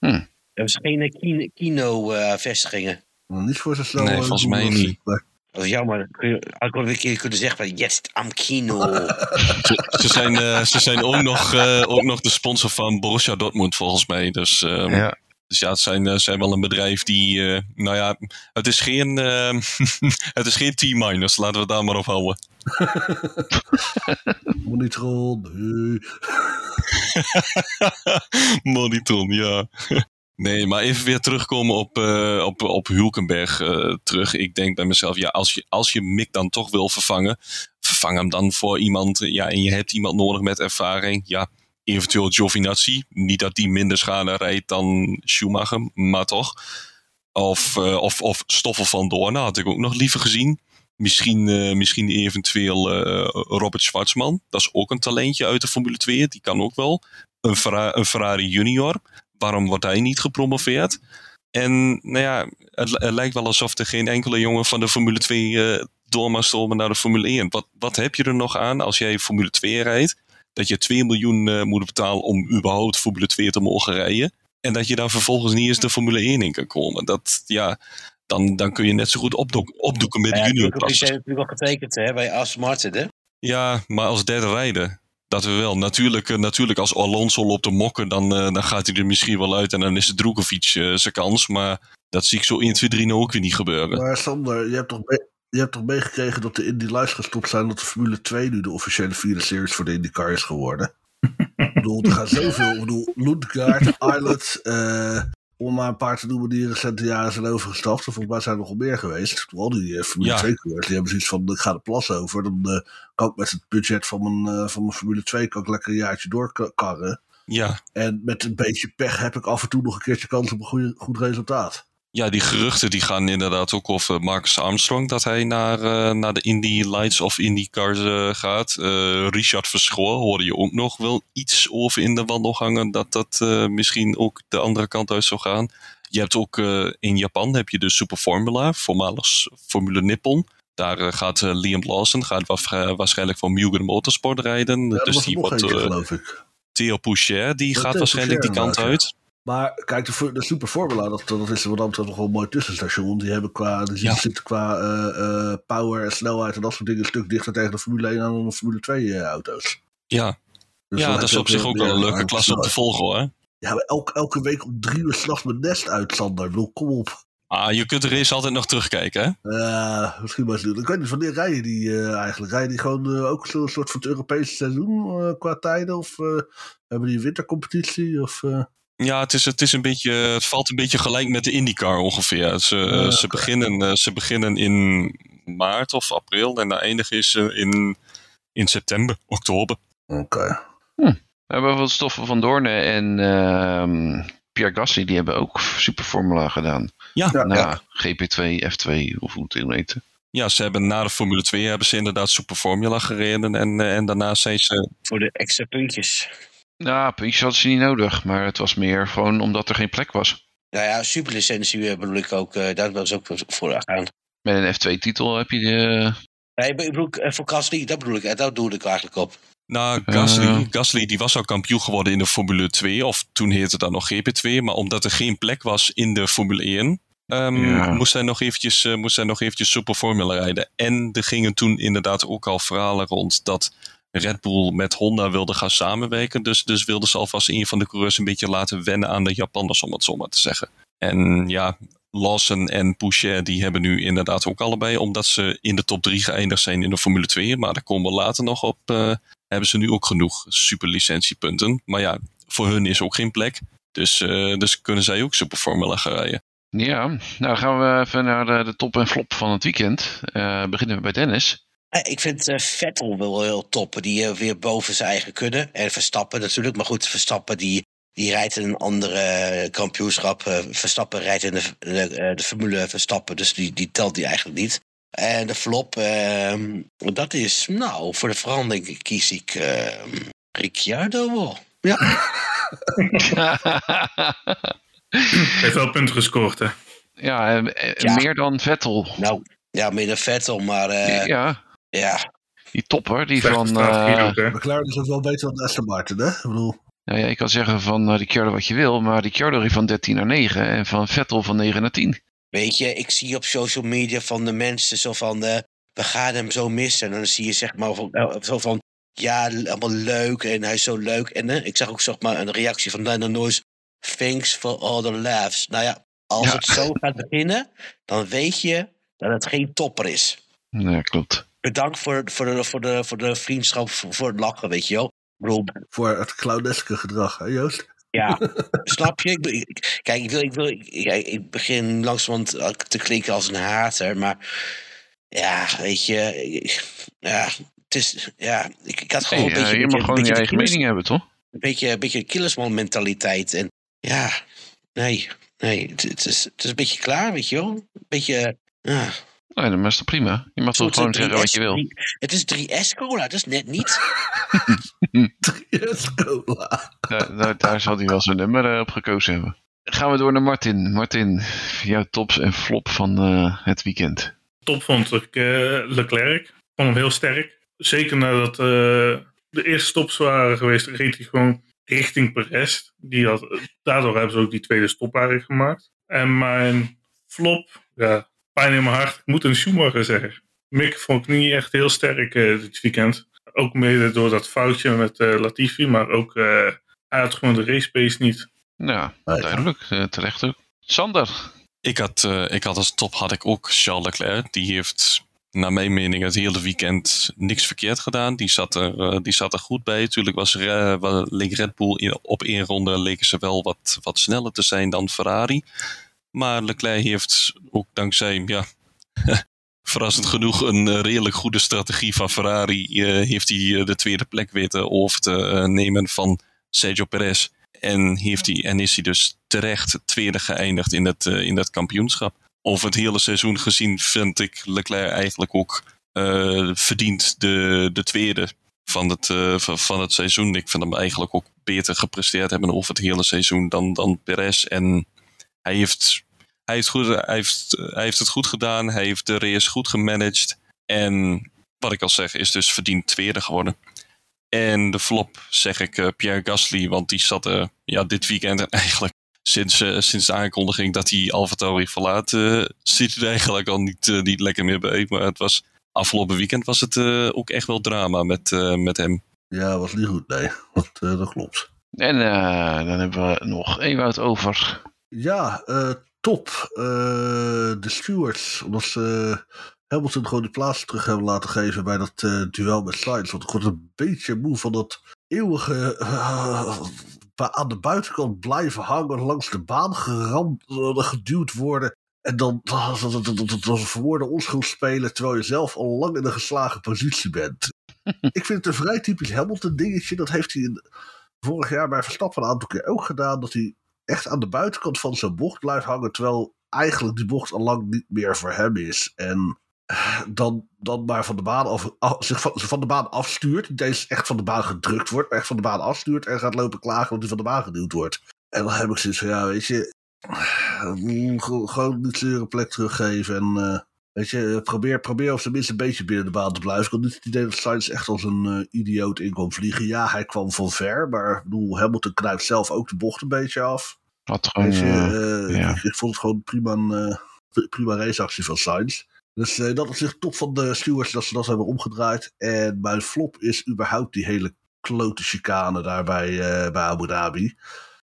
Er was geen kino-vestigingen. Niet voor zo slow. Nee, volgens mij niet. Dat is jammer. Ik had een keer kunnen zeggen, yes, I'm kino. Ze zijn ook nog de sponsor van Borussia Dortmund, volgens mij. Dus ja. Dus ja, het zijn wel een bedrijf die... nou ja, het is geen T-minus. Laten we het daar maar op houden. Monitron. Monitron, ja. Nee, maar even weer terugkomen op Hülkenberg terug. Ik denk bij mezelf, ja, als je Mick dan toch wil vervangen... vervang hem dan voor iemand. Ja, en je hebt iemand nodig met ervaring, ja. Eventueel Giovinazzi. Niet dat die minder schade rijdt dan Schumacher, maar toch. Of Stoffel van Doorn, had ik ook nog liever gezien. Misschien eventueel Robert Schwarzman. Dat is ook een talentje uit de Formule 2. Die kan ook wel. Een Ferrari junior. Waarom wordt hij niet gepromoveerd? En nou ja, het lijkt wel alsof er geen enkele jongen van de Formule 2 door mag stromen naar de Formule 1. Wat heb je er nog aan als jij Formule 2 rijdt? Dat je 2 miljoen moet betalen om überhaupt Formule 2 te mogen rijden. En dat je daar vervolgens niet eens de Formule 1 in kan komen. Dat, ja, dan kun je net zo goed opdoeken met de juniorklasse. Die zijn natuurlijk al getekend hè, bij Aston Martin, hè? Ja, maar als derde rijden. Dat we wel. Natuurlijk als Alonso op de mokken, dan gaat hij er misschien wel uit. En dan is het Drukovic zijn kans. Maar dat zie ik zo 1, 2, 3 ook weer niet gebeuren. Maar Sander, je hebt toch meegekregen dat de Indy Lights gestopt zijn... dat de Formule 2 nu de officiële vierde series voor de IndyCar is geworden. Ik bedoel, er gaan zoveel... Ik bedoel, Lundgaard, Islet... om maar een paar te noemen die in recente jaren zijn overgestapt. Volgens mij zijn er nogal meer geweest. Al die Formule 2-coureurs, die hebben zoiets van... ik ga de plas over. Dan kan ik met het budget van mijn Formule 2... kan ik lekker een jaartje doorkarren. Ja. En met een beetje pech heb ik af en toe nog een keertje kans op een goed resultaat. Ja, die geruchten die gaan inderdaad ook over Marcus Armstrong... dat hij naar de Indy Lights of IndyCars gaat. Richard Verschoor hoorde je ook nog wel iets over in de wandelgangen... dat misschien ook de andere kant uit zou gaan. Je hebt ook in Japan heb je de Super Formula, voormalig Formule Nippon. Daar gaat Liam Lawson waarschijnlijk voor Mugen Motorsport rijden. Ja, dus die wordt geloof ik. Theo Poucher, die gaat waarschijnlijk die kant uit... Maar kijk, de Super Formula, dat is wat Amsterdam nog wel een mooi tussenstation. Die hebben zitten qua power en snelheid en dat soort dingen een stuk dichter tegen de Formule 1 aan dan de Formule 2 auto's. Ja, dus ja dat is op zich ook wel een leuke klasse om te volgen hoor. Ja, maar elke week om 3 uur 's nachts mijn nest uit, Sander. Ik bedoel, kom op. Ah, je kunt de race altijd nog terugkijken, hè? Ja, misschien maar eens. Ik weet niet, wanneer rijden die eigenlijk? Rijden die gewoon ook zo'n soort van het Europese seizoen qua tijden? Of hebben die een wintercompetitie? Of... Ja, het is een beetje, het valt een beetje gelijk met de IndyCar ongeveer. Ze beginnen in maart of april en dan eindigen ze in september, oktober. Oké. Okay. We hebben wat Stoffel van Doorn en Pierre Gasly, die hebben ook Superformula gedaan. Ja. Na GP2, F2 of hoe het in heet. Ja, ze hebben na de Formule 2 hebben ze inderdaad Superformula gereden en daarna zijn ze... Voor de extra puntjes... Nou, puntjes hadden ze niet nodig, maar het was meer gewoon omdat er geen plek was. Nou ja, superlicentie bedoel ik ook, daar was ook voor aan. Met een F2-titel heb je de... Nee, ik bedoel, voor Gasly, dat bedoel ik, dat doe ik eigenlijk op. Nou, Gasly die was al kampioen geworden in de Formule 2, of toen heette dat nog GP2, maar omdat er geen plek was in de Formule 1... moest hij nog eventjes Super Formula rijden. En er gingen toen inderdaad ook al verhalen rond dat... Red Bull met Honda wilde gaan samenwerken. Dus wilden ze alvast een van de coureurs een beetje laten wennen aan de Japanners, om het zo maar te zeggen. En ja, Lawson en Poucher die hebben nu inderdaad ook allebei, omdat ze in de top 3 geëindigd zijn in de Formule 2. Maar daar komen we later nog op. hebben ze nu ook genoeg superlicentiepunten. Maar ja, voor hun is ook geen plek. Dus kunnen zij ook superformula gaan rijden. Ja, nou gaan we even naar de top en flop van het weekend. Beginnen we bij Dennis. Ik vind Vettel wel heel top. Die weer boven zijn eigen kudde. En Verstappen natuurlijk. Maar goed, Verstappen die rijdt in een andere kampioenschap. Verstappen rijdt in de formule Verstappen. Dus die telt die eigenlijk niet. En de flop, dat is... Nou, voor de verandering kies ik Ricciardo wel. Ja. Heeft wel punten gescoord, hè? Ja, meer dan Vettel. Nou, ja, meer dan Vettel, maar... Ja. Die topper, die Vecht van... McLaren is wel beter dan Aston Martin, hè? Ik bedoel... Nou ja, ik kan zeggen van Ricciardo wat je wil, maar Ricciardo van 13 naar 9 en van Vettel van 9 naar 10. Weet je, ik zie op social media van de mensen zo van... we gaan hem zo missen. En dan zie je zeg maar zo van... Ja, allemaal leuk en hij is zo leuk. En ik zag ook zeg maar een reactie van Daniel Noyes. Thanks for all the laughs. Nou ja, als het zo gaat beginnen... dan weet je dat het geen topper is. Ja, klopt. Bedankt voor de vriendschap, voor het lachen, weet je wel. Bro. Voor het clowneske gedrag, hè Joost? Ja, snap je? Kijk, ik begin langzamerhand te klinken als een hater, maar ja, weet je, ik had gewoon een beetje... Je mag gewoon je eigen mening hebben, toch? Een beetje killersman mentaliteit en ja, nee, het is een beetje klaar, weet je wel? Een beetje, Nee, dat is toch prima? Je mag toch gewoon zeggen wat je wil? Het is 3S cola, dat is net niet. 3S cola. Daar zal hij wel zijn nummer op gekozen hebben. Gaan we door naar Martin. Martin, jouw tops en flop van het weekend. Top vond ik Leclerc. Ik vond hem heel sterk. Zeker nadat de eerste stops waren geweest, reed hij gewoon richting Perez. Daardoor hebben ze ook die tweede stop eigenlijk gemaakt. En mijn flop... ja. Pijn in mijn hart. Ik moet een Schumacher zeggen. Mick vond ik niet echt heel sterk dit weekend. Ook mede door dat foutje met Latifi. Maar ook hij had gewoon de race pace niet. Ja, duidelijk. Terecht ook. Sander? Ik had als top had ik ook Charles Leclerc. Die heeft naar mijn mening het hele weekend niks verkeerd gedaan. Die zat er goed bij. Natuurlijk leek Red Bull op één ronde leken ze wel wat sneller te zijn dan Ferrari. Maar Leclerc heeft ook dankzij, verrassend genoeg, een redelijk goede strategie van Ferrari. Heeft hij de tweede plek weten over te nemen van Sergio Perez. En is hij dus terecht tweede geëindigd in dat kampioenschap. Over het hele seizoen gezien vind ik Leclerc eigenlijk ook verdient de tweede van het seizoen. Ik vind hem eigenlijk ook beter gepresteerd hebben over het hele seizoen dan Perez en... Hij heeft het goed gedaan. Hij heeft de race goed gemanaged. En wat ik al zeg, is dus verdiend tweede geworden. En de flop zeg ik Pierre Gasly. Want die zat dit weekend eigenlijk sinds de aankondiging dat hij AlphaTauri verlaat. Zit hij er eigenlijk al niet lekker meer bij. Maar het was afgelopen weekend was het ook echt wel drama met hem. Ja, was niet goed. Nee, dat klopt. En dan hebben we nog Ewout over... Ja, top. De stewards. Omdat ze Hamilton gewoon die plaats terug hebben laten geven bij dat duel met Sainz. Want ik word een beetje moe van dat eeuwige aan de buitenkant blijven hangen. Langs de baan geduwd worden. En dan vermoorden onschuld spelen. Terwijl je zelf al lang in een geslagen positie bent. Ik vind het een vrij typisch Hamilton dingetje. Dat heeft hij vorig jaar bij Verstappen een aantal keer ook gedaan. Dat hij... echt aan de buitenkant van zijn bocht blijft hangen... terwijl eigenlijk die bocht al lang niet meer voor hem is. En dan maar van de baan zich van de baan afstuurt... niet eens echt van de baan gedrukt wordt... maar echt van de baan afstuurt... en gaat lopen klagen dat hij van de baan geduwd wordt. En dan heb ik zoiets van, ja, weet je... gewoon niet zeuren plek teruggeven... en weet je, probeer op zijn minst een beetje binnen de baan te blijven. Ik had niet het idee dat Sainz echt als een idioot in kon vliegen. Ja, hij kwam van ver, maar ik bedoel, Hamilton knijpt zelf ook de bocht een beetje af. Ik vond het gewoon prima prima raceactie van Sainz. Dus dat is zich top van de stewards dat ze dat hebben omgedraaid. En mijn flop is überhaupt die hele klote chicane daar bij Abu Dhabi.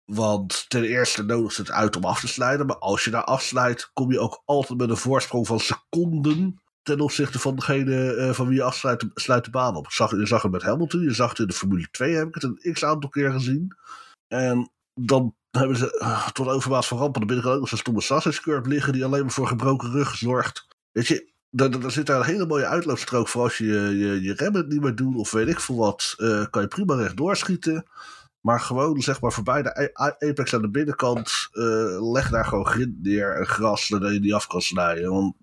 Want ten eerste nodigt ze het uit om af te snijden. Maar als je daar afsnijdt, kom je ook altijd met een voorsprong van seconden ten opzichte van degene van wie je afsluit de baan op. Je zag het met Hamilton, je zag het in de Formule 2, heb ik het een x-aantal keer gezien. En dan hebben ze tot overmaat van rampen, dan ben ik ook nog zo'n stomme sausage curve liggen die alleen maar voor gebroken rug zorgt. Weet je, daar zit daar een hele mooie uitloopstrook voor als je remmen het niet meer doet of weet ik veel wat. Kan je prima rechtdoor schieten. Maar gewoon zeg maar voorbij de apex aan de binnenkant. Leg daar gewoon grind neer en gras dat je niet af kan snijden. Want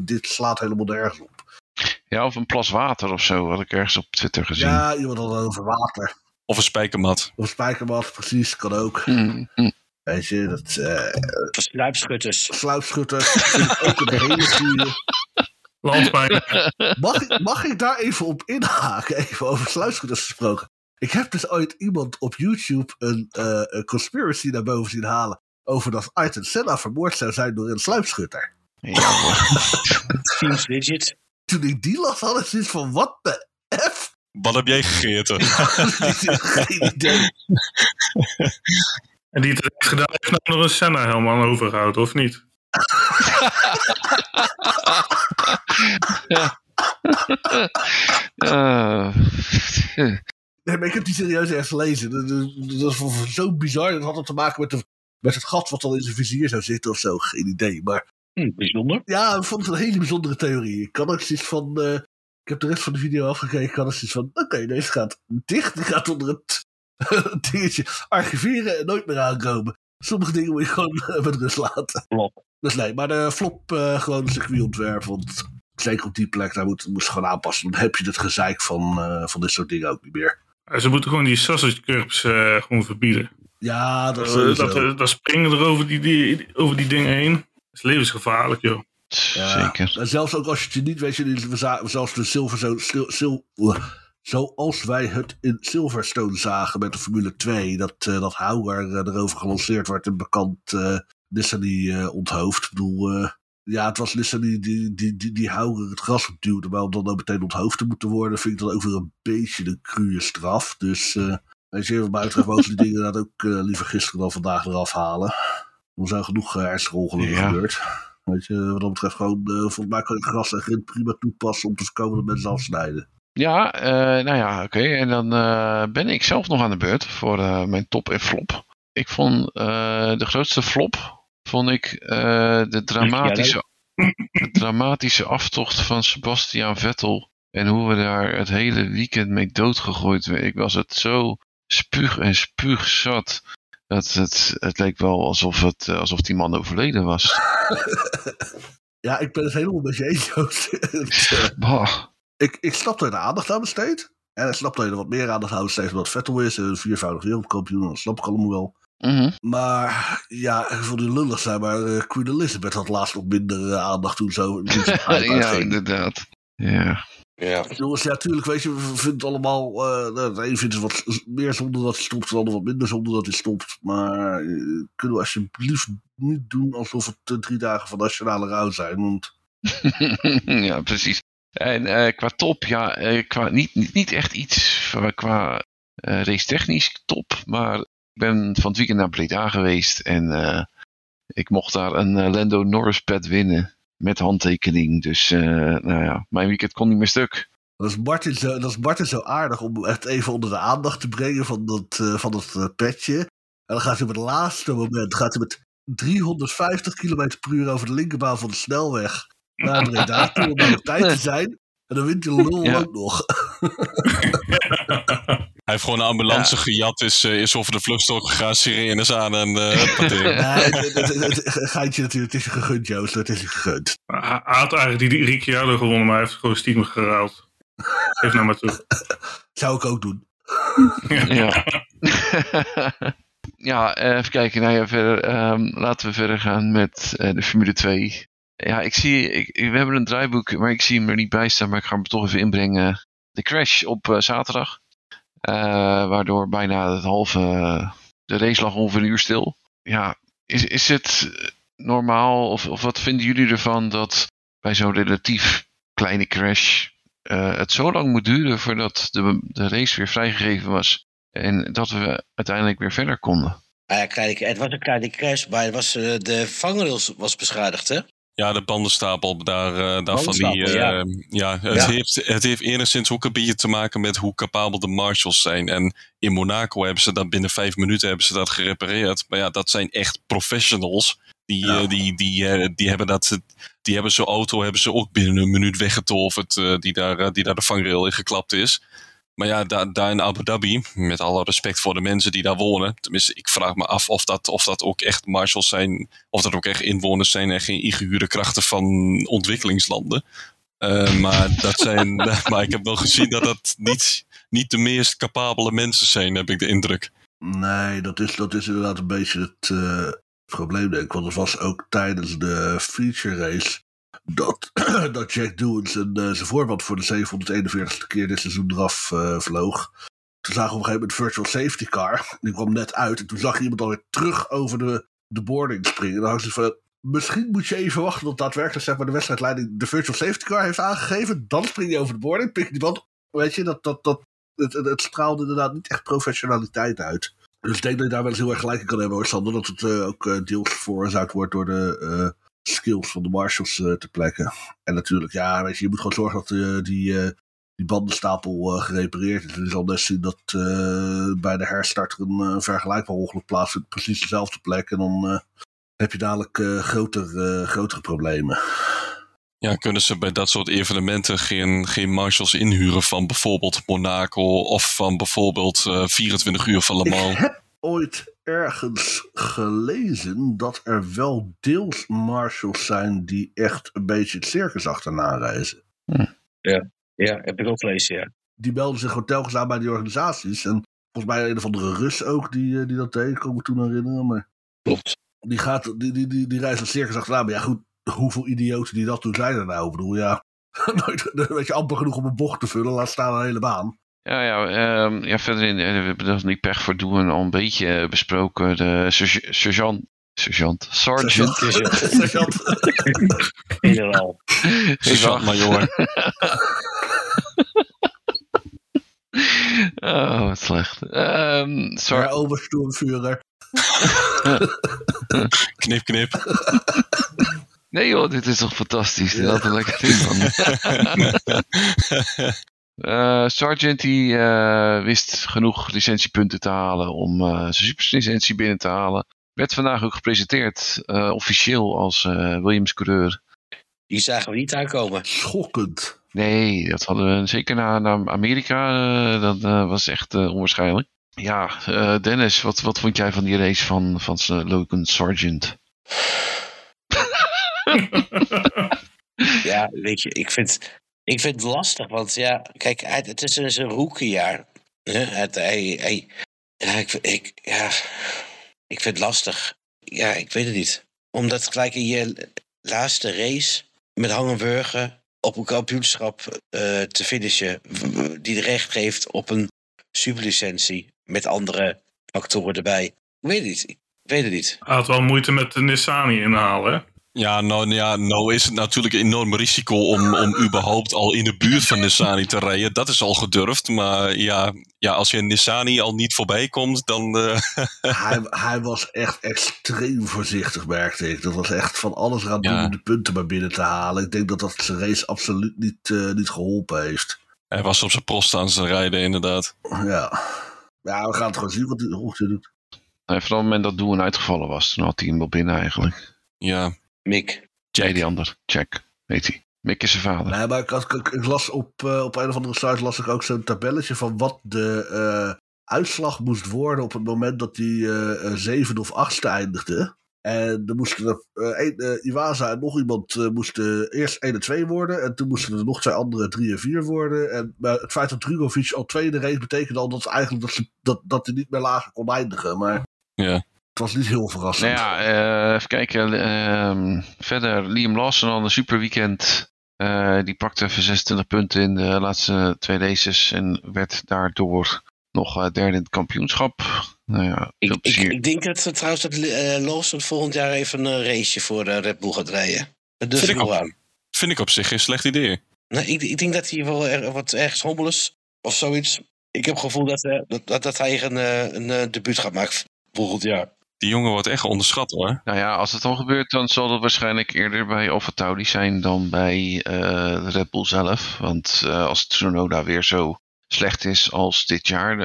dit slaat helemaal nergens op. Ja, of een plas water of zo. Had ik ergens op Twitter gezien. Ja, iemand had het over water. Of een spijkermat. Of een spijkermat, precies. Kan ook. Weet je, dat... Sluipschutters. Ook een hele landpijlen. Mag ik daar even op inhaken? Even over sluipschutters gesproken. Ik heb dus ooit iemand op YouTube een conspiracy naar boven zien halen over dat Ayrton Senna vermoord zou zijn door een sluipschutter. Ja, legit. Toen ik die las, had ik zoiets van, wat de F? Wat heb jij gegeten? Geen idee. En die het heeft gedaan, heeft nou nog een Senna helemaal aan overgehouden, of niet? Nee, maar ik heb die serieus ergens gelezen. Dat was zo bizar. Dat had het te maken met het gat wat dan in zijn vizier zou zitten of zo. Geen idee, maar... bijzonder. Ja, ik vond het een hele bijzondere theorie. Ik kan ook zoiets van... ik heb de rest van de video afgekeken. Ik kan ook zoiets van... Oké, deze gaat dicht. Die gaat onder het dingetje archiveren en nooit meer aankomen. Sommige dingen moet je gewoon met rust laten. Flop. Dus nee, maar de flop gewoon een circuitontwerp. Want zeker op die plek, daar moest gewoon aanpassen. Dan heb je het gezeik van dit soort dingen ook niet meer. Ze moeten gewoon die sausage curbs gewoon verbieden. Ja, dat springen er over die dingen heen. Dat is levensgevaarlijk, joh. Ja, zeker. En zelfs ook als je het niet weet, zelfs de Silverstone, zoals wij het in Silverstone zagen met de Formule 2, dat Hauer erover gelanceerd werd en bekend Nissany onthoofd. Ik bedoel, het was Nissany die Hauer het gras opduwde, maar om dan ook meteen onthoofd te moeten worden, vind ik dan ook weer een beetje een cruwe straf. Dus weet je, wat mij betreft mogen die dingen inderdaad ook liever gisteren dan vandaag eraf halen. Er zijn genoeg ernstige ongelukken gebeurd. Weet je, wat dat betreft gewoon, volgens mij kan je gras en grind prima toepassen om te voorkomen dat mensen afsnijden. Ja, oké. En dan ben ik zelf nog aan de beurt voor mijn top en flop. Ik vond de grootste flop, de dramatische aftocht van Sebastian Vettel. En hoe we daar het hele weekend mee doodgegooid werden. Ik was het zo spuugzat. Dat het leek wel alsof die man overleden was. Ja, ik ben het helemaal met je eens, Joost. Ik snap dat je er aandacht aan besteedt. En ik snap dat je er wat meer aandacht aan besteedt omdat Vettel is. Een viervoudig wereldkampioen, dat snap ik allemaal wel. Mm-hmm. Maar ja, ik vond het lullig zijn. Maar Queen Elizabeth had laatst nog minder aandacht toen zo. Ja, inderdaad. Yeah. Ja. Jongens, ja, tuurlijk, weet je, we vinden het allemaal... de een vindt het wat meer zonde dat hij stopt, de ander wat minder zonde dat hij stopt. Maar kunnen we alsjeblieft niet doen alsof het 3 dagen van nationale rouw zijn. Want... ja, precies. En qua top, ja, qua niet echt iets qua race technisch top, maar ik ben van het weekend naar Breda geweest en ik mocht daar een Lando Norris pad winnen met handtekening, dus mijn weekend kon niet meer stuk. Dat is Martin zo aardig om echt even onder de aandacht te brengen van dat padje. En dan gaat hij op het laatste moment met 350 km/u over de linkerbaan van de snelweg naar Breda toe om op tijd te zijn. En dan wint hij lol ook nog. Hij heeft gewoon een ambulance gejat, is over de vluchtstok gegaan, sirenes aan en het geintje natuurlijk, het is je gegund, Joost, het is je gegund. Hij had eigenlijk die Ricciardo gewonnen, maar hij heeft gewoon stiekem geruild. Geef nou maar toe. Zou ik ook doen. Ja. Ja, even kijken. Nou ja, verder, laten we verder gaan met de Formule 2. Ja, we hebben een draaiboek, maar ik zie hem er niet bij staan, maar ik ga hem toch even inbrengen. De crash op zaterdag. Waardoor bijna het halve... de race lag ongeveer een uur stil. Ja, is het normaal? Of wat vinden jullie ervan dat bij zo'n relatief kleine crash... het zo lang moet duren voordat de race weer vrijgegeven was. En dat we uiteindelijk weer verder konden. Ja, het was een kleine crash, maar de vangrail was beschadigd, hè? Ja, de bandenstapel, het heeft enigszins ook een beetje te maken met hoe capabel de marshals zijn. En in Monaco hebben ze dat binnen 5 minuten hebben ze dat gerepareerd. Maar ja, dat zijn echt professionals. Die hebben zo'n auto hebben ze ook binnen een minuut weggetoverd, die daar de vangrail in geklapt is. Maar ja, daar in Abu Dhabi, met alle respect voor de mensen die daar wonen. Tenminste, ik vraag me af of dat ook echt marshals zijn. Of dat ook echt inwoners zijn en geen ingehuurde krachten van ontwikkelingslanden. Maar ik heb wel gezien dat niet de meest capabele mensen zijn, heb ik de indruk. Nee, dat is inderdaad een beetje het probleem, denk ik. Want het was ook tijdens de feature race dat Jack Doohan zijn voorband voor de 741ste keer dit seizoen eraf vloog. Toen zagen we op een gegeven moment virtual safety car. Die kwam net uit en toen zag je iemand alweer terug over de boarding springen. En dan had ze van, misschien moet je even wachten tot daadwerkelijk zeg maar, de wedstrijdleiding de virtual safety car heeft aangegeven. Dan spring je over de boarding, pik je die band. Weet je, het straalde inderdaad niet echt professionaliteit uit. Dus ik denk dat je daar wel eens heel erg gelijk in kan hebben hoor, Sander. Dat het ook deels veroorzaakt wordt door de skills van de marshals te plekken. En natuurlijk, ja, weet je, je moet gewoon zorgen dat die bandenstapel gerepareerd is. Het is al net zien dat bij de herstart een vergelijkbaar ongeluk plaatsvindt. Precies dezelfde plek. En dan heb je dadelijk grotere problemen. Ja, kunnen ze bij dat soort evenementen geen marshals inhuren van bijvoorbeeld Monaco of van bijvoorbeeld 24 uur van Le Mans? Ik heb ooit ergens gelezen dat er wel deels marshals zijn die echt een beetje het circus achterna reizen. Ja, heb ik ook gelezen, ja. Die melden zich gewoon telkens aan bij die organisaties. En volgens mij een of andere Rus ook die dat deed, kan ik me toen herinneren. Maar klopt. Die reizen het circus achterna. Maar ja, goed, hoeveel idioten die dat doen zijn er nou? Ik bedoel, ja, weet je, amper genoeg om een bocht te vullen, laat staan een hele baan. Ja, verder in, we hebben dat niet pech voor doen al een beetje besproken. De sergeant. Generaal. Sergeant-major. Oh, wat slecht. Ja, Obersturmvuurder. Knip, knip. Nee joh, dit is toch fantastisch. Ja. Dat is lekker ding van. Sergeant die wist genoeg licentiepunten te halen om zijn superlicentie binnen te halen. Werd vandaag ook gepresenteerd officieel als Williams coureur. Die zagen we niet aankomen. Schokkend. Nee, dat hadden we zeker naar Amerika. Dat was echt onwaarschijnlijk. Ja, Dennis, wat vond jij van die race van Logan Sargeant? Ja, weet je, ik vind het lastig, want ja, kijk, het is een rookiejaar. Ik vind het lastig. Ja, ik weet het niet. Omdat gelijk in je laatste race met Hangenburger op een kampioenschap te finishen, die recht geeft op een superlicentie met andere factoren erbij. Ik weet het niet. Hij had wel moeite met de Nissany inhalen, hè? Ja, nou is het natuurlijk een enorm risico om überhaupt al in de buurt van Nissany te rijden. Dat is al gedurfd, maar ja als je Nissany al niet voorbij komt, dan... Hij was echt extreem voorzichtig, merkte ik. Dat was echt van alles eraan doen om de punten maar binnen te halen. Ik denk dat zijn race absoluut niet geholpen heeft. Hij was op zijn post aan zijn rijden, inderdaad. Ja, we gaan het gewoon zien wat hij hoogte doet. Nee, vanaf het moment dat Doen uitgevallen was, toen had hij hem wel binnen eigenlijk. Ja. Mick. Jij die ander. Check. Weet hij. Mick is zijn vader. Nee, maar ik las op een of andere site las ik ook zo'n tabelletje van wat de uitslag moest worden op het moment dat die 7e of 8e eindigde. En dan moesten er Iwasa en nog iemand moesten eerst 1 en 2 worden. En toen moesten er nog 2 andere 3 en 4 worden. En het feit dat Drugovic al 2e race betekende al dat hij niet meer lager kon eindigen. Maar ja. Het was niet heel verrassend. Nou ja, even kijken. Verder, Liam Lawson al een super weekend. Die pakte even 26 punten in de laatste 2 races. En werd daardoor nog 3e in het kampioenschap. Nou ja, ik denk dat Lawson volgend jaar even een raceje voor de Red Bull gaat rijden. Dat durf ik wel aan. Vind ik op zich geen slecht idee. Nou, ik denk dat hij wel wat ergens hobbel is. Of zoiets. Ik heb het gevoel dat hij een debuut gaat maken volgend jaar. Die jongen wordt echt onderschat hoor. Nou ja, als het al gebeurt, dan zal dat waarschijnlijk eerder bij AlphaTauri zijn dan bij Red Bull zelf. Want als Tsunoda weer zo slecht is als dit jaar,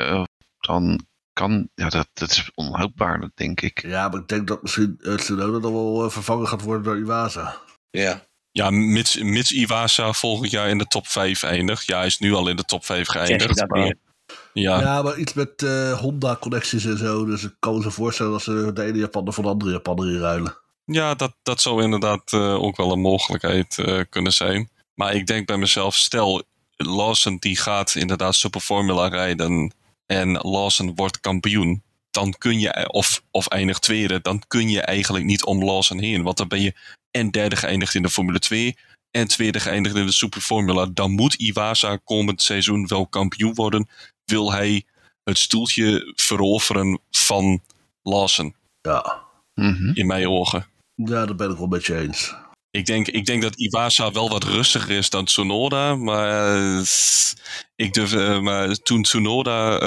dan kan... Ja, dat is onhoudbaar, dat denk ik. Ja, maar ik denk dat misschien Tsunoda dan wel vervangen gaat worden door Iwasa. Ja. Ja, mits Iwasa volgend jaar in de top 5 eindigt. Ja, hij is nu al in de top 5 geëindigd. Ja, maar iets met Honda-connecties en zo. Dus ik kan me zo voorstellen dat ze de ene Japaner voor de andere Japaner in ruilen. Ja, dat zou inderdaad ook wel een mogelijkheid kunnen zijn. Maar ik denk bij mezelf, stel Lawson die gaat inderdaad Super Formula rijden en Lawson wordt kampioen. Dan kun je, of eindigt tweede, dan kun je eigenlijk niet om Lawson heen. Want dan ben je en derde geëindigd in de Formule 2... en tweede geëindigd in de Super Formula. Dan moet Iwasa komend seizoen wel kampioen worden. Wil hij het stoeltje veroveren van Lawson? Ja. Mm-hmm. In mijn ogen. Ja, dat ben ik wel met je eens. Ik denk dat Iwasa wel wat rustiger is dan Tsunoda. Maar toen Tsunoda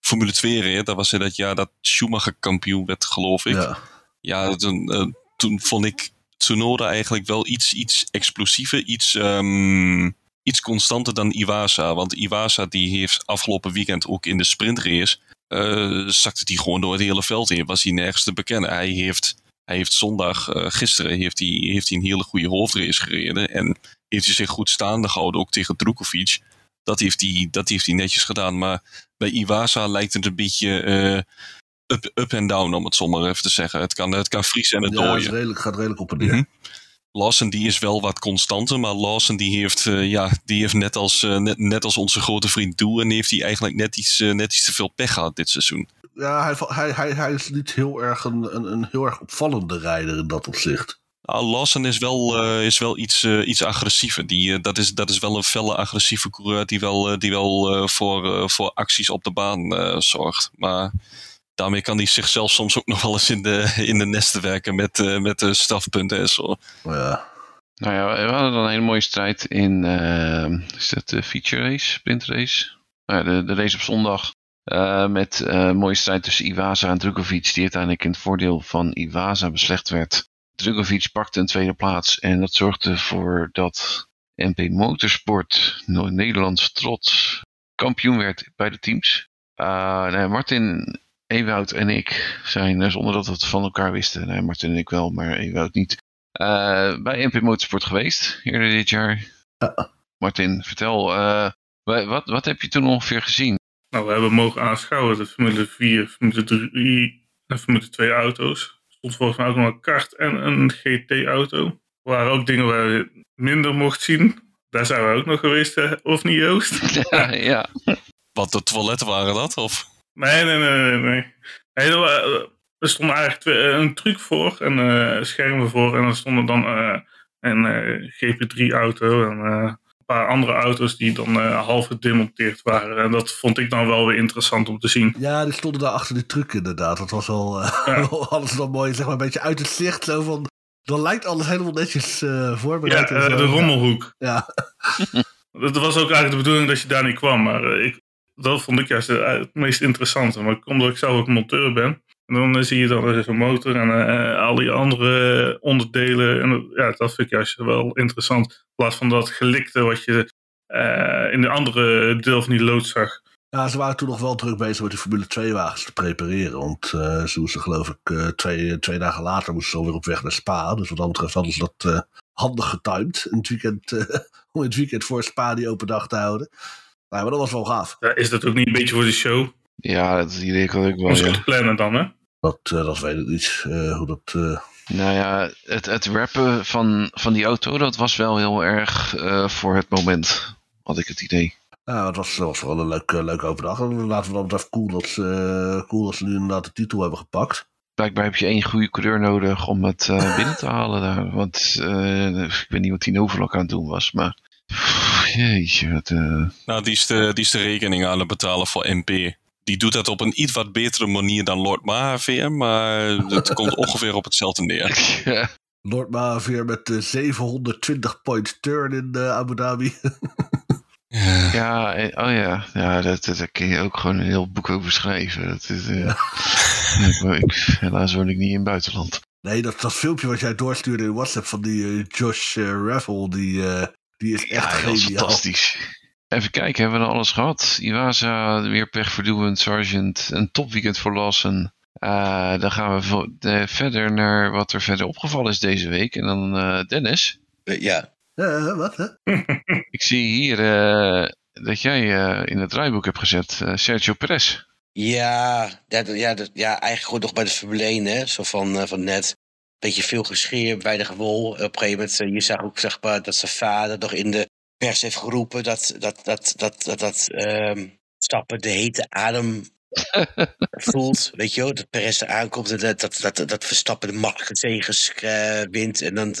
Formule 2 reed, dat was in dat jaar dat Schumacher kampioen werd, geloof ik. Ja toen vond ik Tsunoda eigenlijk wel iets explosiever, iets constanter dan Iwasa. Want Iwasa die heeft afgelopen weekend ook in de sprintrace, zakte hij gewoon door het hele veld in. Was hij nergens te bekennen. Hij heeft zondag, gisteren, heeft hij een hele goede hoofdrace gereden. En heeft hij zich goed staande gehouden, ook tegen Drukovic. Dat heeft hij netjes gedaan. Maar bij Iwasa lijkt het een beetje... Up en down, om het zomaar even te zeggen. Het kan vriezen en het dooien. Ja, het gaat redelijk op en neer. Mm-hmm. Lawson die is wel wat constanter, maar Lawson die heeft net als onze grote vriend Doen, heeft hij eigenlijk net iets te veel pech gehad dit seizoen. Ja, hij is niet heel erg een heel erg opvallende rijder in dat opzicht. Nou, Lawson is wel iets agressiever. Dat is wel een felle agressieve coureur die wel voor acties op de baan zorgt. Maar... daarmee kan hij zichzelf soms ook nog wel eens in de nesten werken met strafpunten en zo. Ja. Nou ja, we hadden dan een hele mooie strijd in... is dat de feature race? Sprintrace? De race op zondag. Met een mooie strijd tussen Iwasa en Drukovic. Die uiteindelijk in het voordeel van Iwasa beslecht werd. Drukovic pakte een tweede plaats. En dat zorgde voor dat MP Motorsport, Nederlands trots, kampioen werd bij de teams. Martin... Ewout en ik zijn, zonder dat we het van elkaar wisten, nee, Martin en ik wel, maar Ewout niet, bij MP Motorsport geweest, eerder dit jaar. Martin, vertel, wat heb je toen ongeveer gezien? Nou, we hebben mogen aanschouwen de Formule 4, Formule 3 en Formule 2 auto's. Er stond volgens mij ook nog een kart en een GT-auto. Er waren ook dingen waar we minder mocht zien. Daar zijn we ook nog geweest, hè? Of niet, Joost? Ja. Wat de toiletten waren dat, of... Nee. Er stond eigenlijk een truc voor en schermen voor. En er stonden dan een GP3-auto en een paar andere auto's die dan half gedemonteerd waren. En dat vond ik dan wel weer interessant om te zien. Ja, die stonden daar achter die truc inderdaad. Dat was wel alles dan mooi, zeg maar, een beetje uit het zicht. Zo van, dan lijkt alles helemaal netjes voorbereid. Ja, de rommelhoek. Ja. Dat was ook eigenlijk de bedoeling dat je daar niet kwam, maar dat vond ik juist het meest interessante. Maar omdat ik zelf ook monteur ben. En dan zie je dan zo'n motor en al die andere onderdelen. En dat vind ik juist wel interessant. In plaats van dat gelikte wat je in de andere deel van die lood zag. Ja, ze waren toen nog wel druk bezig met die Formule 2 wagens te prepareren. Want ze moesten geloof ik twee dagen later moesten ze alweer op weg naar Spa. Dus wat dat betreft hadden ze dat handig getimed. Om het weekend voor Spa die open dag te houden. Nee, maar dat was wel gaaf. Ja, is dat ook niet een beetje voor de show? Ja, dat idee kan ik wel. Om zo te plannen dan, hè? Dat weet ik niet. Hoe dat... Nou ja, het rappen van die auto, dat was wel heel erg voor het moment. Had ik het idee. Ja, dat was wel een leuke open dag. Laten we dan betreft cool dat ze nu inderdaad de titel hebben gepakt. Blijkbaar heb je één goede coureur nodig om het binnen te halen daar. Want ik weet niet wat die Novelok aan het doen was, maar... Jeetje, wat... Nou, die is de rekening aan het betalen voor MP. Die doet dat op een iets wat betere manier dan Lord Mahavir, maar het komt ongeveer op hetzelfde neer. Ja. Lord Mahavir met de 720 point turn in Abu Dhabi. Ja, dat kun je ook gewoon een heel boek over schrijven. Dat is... Helaas woon ik niet in het buitenland. Nee, dat filmpje wat jij doorstuurde in WhatsApp van die Josh Raffel, die is echt geniaal. Dat is fantastisch. Even kijken, hebben we dan alles gehad? Iwasa, weer pech voor Doohan, Sargent, een topweekend voor Lawson. Dan gaan we verder naar wat er verder opgevallen is deze week. En dan Dennis. Ja. Wat? Hè? Ik zie hier dat jij in het draaiboek hebt gezet Sergio Perez. Ja, eigenlijk gewoon nog bij de Formule 1, hè? Zo van net. Beetje veel gescheer, weinig wol. Op een gegeven moment, je zag ook zeg maar, dat zijn vader nog in de pers heeft geroepen dat Stappen de hete adem voelt. Weet je wel, dat Perez aankomt en dat Verstappen de makkelijke zegens wint. En dan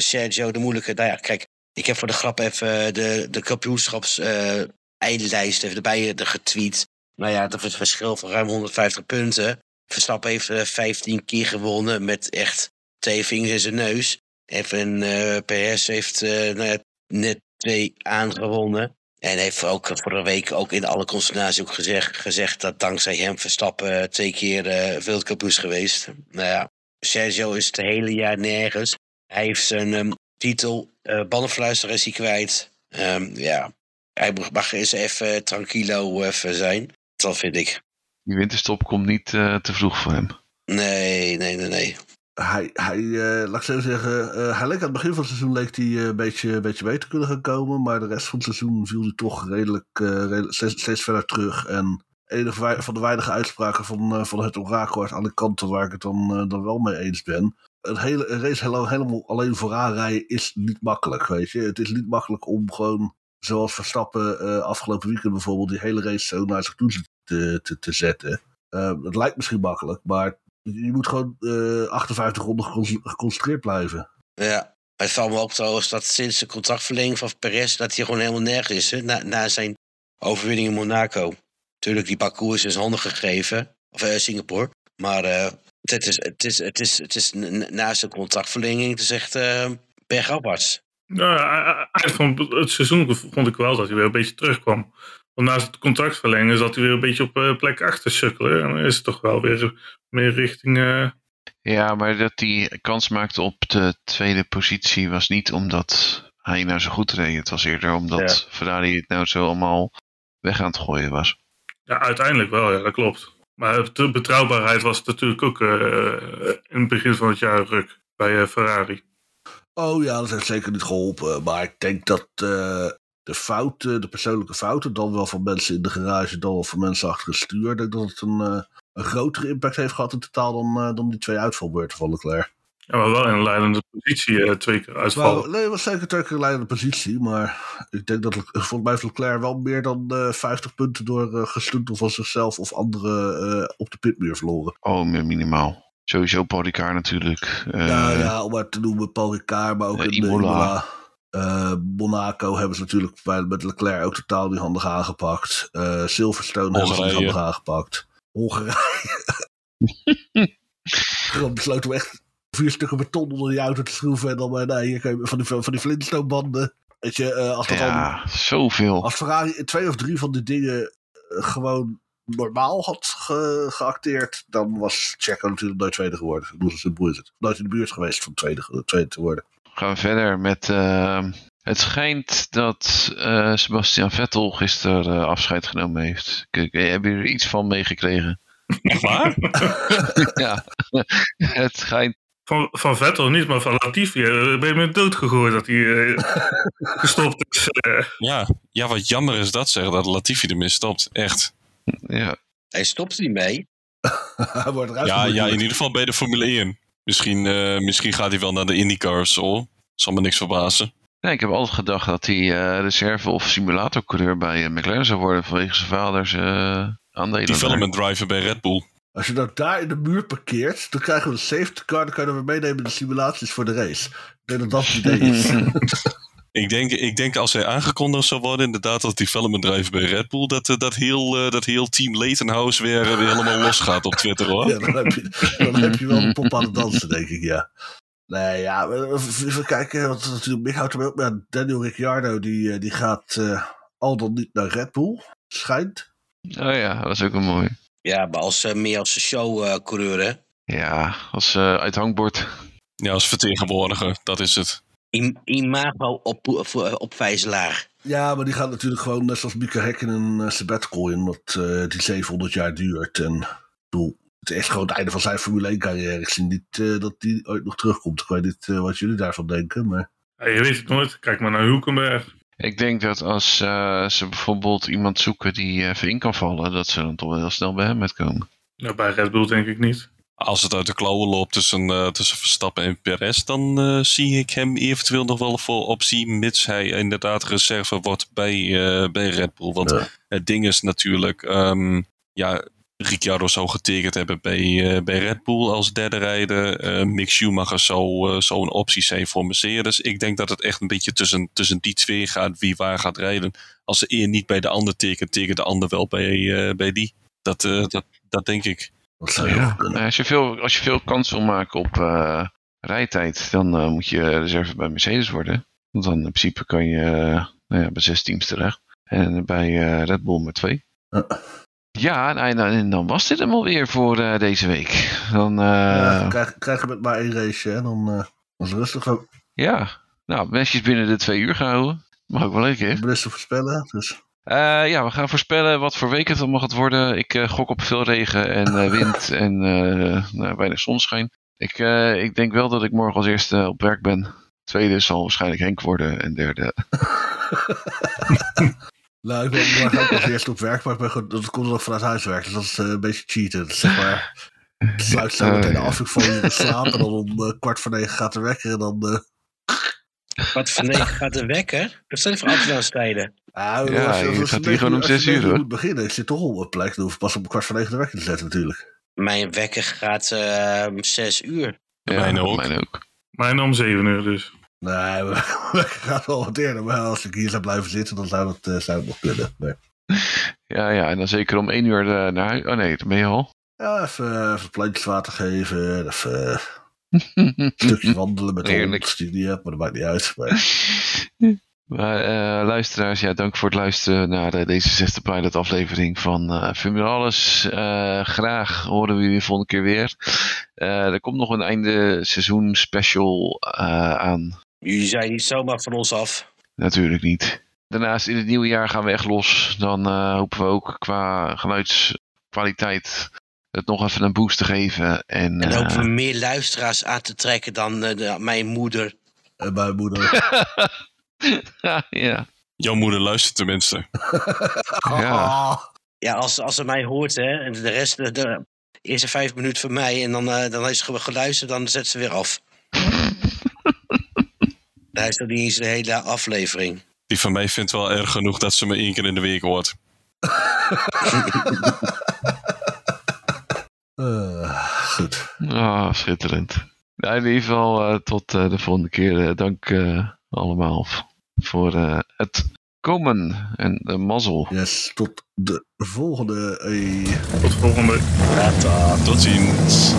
Sergio de moeilijke. Nou ja, kijk, ik heb voor de grap even de kampioenschaps-eindlijst even erbij getweet. Nou ja, dat is een verschil van ruim 150 punten. Verstappen heeft 15 keer gewonnen met echt 2 vingers in zijn neus. En Perez heeft net 2 aangewonnen. En heeft ook vorige week ook in alle consternatie ook gezegd dat dankzij hem Verstappen 2 keer wereldkampioen is geweest. Nou ja, Sergio is het hele jaar nergens. Hij heeft zijn titel, bandenfluisteraar is hij kwijt. Hij mag eens even tranquilo even zijn. Dat vind ik. Die winterstop komt niet te vroeg voor hem. Nee. Laat ik zo zeggen, hij leek aan het begin van het seizoen een beetje mee te kunnen gaan komen. Maar de rest van het seizoen viel hij toch redelijk steeds verder terug. En een van de weinige uitspraken van het orakel aan de kanten waar ik het dan wel mee eens ben. Een race helemaal alleen vooraan rijden is niet makkelijk, weet je. Het is niet makkelijk om gewoon, zoals Verstappen afgelopen weekend bijvoorbeeld, die hele race zo naar zich toe te zetten. Dat lijkt misschien makkelijk, maar je moet gewoon 58 ronden geconcentreerd blijven. Ja, het valt me ook trouwens dat sinds de contractverlenging van Perez dat hij gewoon helemaal nergens is. Hè? Na zijn overwinning in Monaco. Natuurlijk, die parcours is handig gegeven. Of Singapore. Maar het is naast de contractverlenging, het is echt bergafwaarts. Ja, eigenlijk het seizoen vond ik wel dat hij weer een beetje terugkwam. Want naast het contract verlengen zat hij weer een beetje op plek achter sukkelen. En dan is het toch wel weer meer richting... Ja, maar dat hij kans maakte op de tweede positie was niet omdat hij nou zo goed reed. Het was eerder omdat Ferrari het nou zo allemaal weg aan het gooien was. Ja, uiteindelijk wel. Ja, dat klopt. Maar de betrouwbaarheid was natuurlijk ook in het begin van het jaar ruk bij Ferrari. Oh ja, dat heeft zeker niet geholpen. Maar ik denk dat de persoonlijke fouten, dan wel van mensen in de garage, dan wel van mensen achter het stuur, denk dat het een grotere impact heeft gehad in totaal dan die 2 uitvalbeurten van Leclerc. Ja, maar wel in een leidende positie 2 keer uitvallen. Maar, nee, het was zeker 2 keer een leidende positie. Maar ik denk dat volgens mij Leclerc wel meer dan 50 punten door gestuntel van zichzelf of anderen op de pitmuur verloren. Oh, minimaal. Sowieso Paul Ricard natuurlijk. Om maar te noemen Paul Ricard, maar ook in Imola. Monaco hebben ze natuurlijk met Leclerc ook totaal niet handig aangepakt. Silverstone hebben ze niet handig aangepakt. Hongarije. Dan besloot hem echt 4 stukken beton onder die auto te schroeven. En dan hier kan je van die Flintstone-banden. Weet je, als dat zoveel. Als Ferrari 2 of 3 van die dingen gewoon normaal had geacteerd, dan was Checo natuurlijk nooit tweede geworden. Dat is het boeiend. Nooit in de buurt geweest van tweede te worden. Gaan we verder met... het schijnt dat Sebastian Vettel gisteren afscheid genomen heeft. Hebben jullie er iets van meegekregen? Echt waar? Ja. Het schijnt... Van Vettel niet, maar van Latifi. Ben je met dood gegooid dat hij gestopt is? Ja, wat jammer is dat, zeg. Dat Latifi ermee stopt. Echt. Ja. Hij stopt niet mee. Hij wordt eruit. Ja, in ieder geval bij de Formule 1. Misschien gaat hij wel naar de IndyCar of zo. Zal me niks verbazen. Nee, ik heb altijd gedacht dat hij reserve- of simulatorcoureur bij McLaren zou worden vanwege zijn vaders aandelen. Development driver bij Red Bull. Als je nou daar in de muur parkeert, dan krijgen we een safety car. Dan kunnen we meenemen de simulaties voor de race. Ik denk dat het idee is. Ik denk als hij aangekondigd zou worden, inderdaad als development driver bij Red Bull, dat heel team Latenhouse weer helemaal losgaat op Twitter, hoor. Ja, dan heb je wel een pop aan het dansen, denk ik, ja. Nee, ja, even kijken, want natuurlijk, Mick houdt hem ook met Daniel Ricciardo, die gaat al dan niet naar Red Bull, schijnt. Oh ja, dat is ook een mooie. Ja, maar meer als showcoureur, hè? Ja, als uithangbord. Ja, als vertegenwoordiger, dat is het. Imago op vijzelaar. Ja, maar die gaat natuurlijk gewoon net zoals Mika Häkkinen een sabbatical in, wat die 700 jaar duurt. En het is gewoon het einde van zijn Formule 1 carrière. Ik zie niet dat die ooit nog terugkomt. Ik weet niet wat jullie daarvan denken, maar... Ja, je weet het nooit. Kijk maar naar Hulkenberg. Ik denk dat als ze bijvoorbeeld iemand zoeken die even in kan vallen, dat ze dan toch wel heel snel bij hem uitkomen. Nou, bij Red Bull denk ik niet. Als het uit de klauwen loopt tussen Verstappen en Perez, dan zie ik hem eventueel nog wel voor optie, mits hij inderdaad reserve wordt bij Red Bull. Want het ding is natuurlijk, Ricciardo zou getekend hebben bij Red Bull als derde rijder. Mick Schumacher zou een optie zijn voor Mercedes. Ik denk dat het echt een beetje tussen die twee gaat, wie waar gaat rijden. Als de een niet bij de ander tekent, tekent de ander wel bij die. Dat denk ik. Ja, als je veel kans wil maken op rijtijd, dan moet je reserve bij Mercedes worden. Want dan in principe kan je bij 6 teams terecht. En bij Red Bull met 2. Ja, en dan was dit hem alweer voor deze week. Dan krijg je met maar 1 race, hè? Dan was het rustig ook. Ja, nou, mesjes binnen de 2 uur gehouden. Mag ook wel leuk, hè? Rustig voorspellen, dus... we gaan voorspellen wat voor week het dan mag het worden. Ik gok op veel regen en wind en weinig zonschijn. Ik denk wel dat ik morgen als eerste op werk ben. Tweede zal waarschijnlijk Henk worden en derde... Nou, ik ben morgen ook als eerste op werk, maar dat komt nog vanuit huiswerk. Dus dat is een beetje cheaten. Dus zeg maar, het sluit zo meteen af. Ik val je in slaap en dan om 8:45 gaat de wekker en dan... 8:45 gaat de wekker? Dat zijn voor ambtenaarstijden. Je gaat hier gewoon om 6 uur hoor. Moet beginnen. Ik zit toch al op een plek. Dan hoef ik pas om 8:45 de wekker te zetten natuurlijk. Mijn wekker gaat om 6 uur. Ja, mijn ook. Mijn om 7 uur dus. Nee, we gaan wel wat eerder. Maar als ik hier zou blijven zitten, dan zou het nog kunnen. Nee. Ja, en dan zeker om 1 uur naar huis. Oh nee, dan ben je al. Ja, even plantjes water geven. Even een stukje wandelen met de hond die je niet hebt. Maar dat maakt niet uit. Maar luisteraars, ja, dank voor het luisteren naar deze 6e pilot aflevering van Formularis. Graag horen we jullie volgende keer weer. Er komt nog een einde seizoen special aan. Jullie zijn niet zomaar van ons af. Natuurlijk niet. Daarnaast in het nieuwe jaar gaan we echt los. Dan hopen we ook qua geluidskwaliteit het nog even een boost te geven. En hopen we meer luisteraars aan te trekken dan mijn moeder. Mijn moeder. Ja. Jouw moeder luistert tenminste. Ja, als ze mij hoort, hè, en de rest... De eerste 5 minuten van mij en dan heeft ze geluisterd, dan zet ze weer af. Daar is dat niet eens de hele aflevering. Die van mij vindt wel erg genoeg dat ze me 1 keer in de week hoort. Goed. Schitterend. Nou, in ieder geval tot de volgende keer. Dank allemaal voor het komen en de mazzel. Yes, tot de volgende. Tot de volgende. Tot ziens.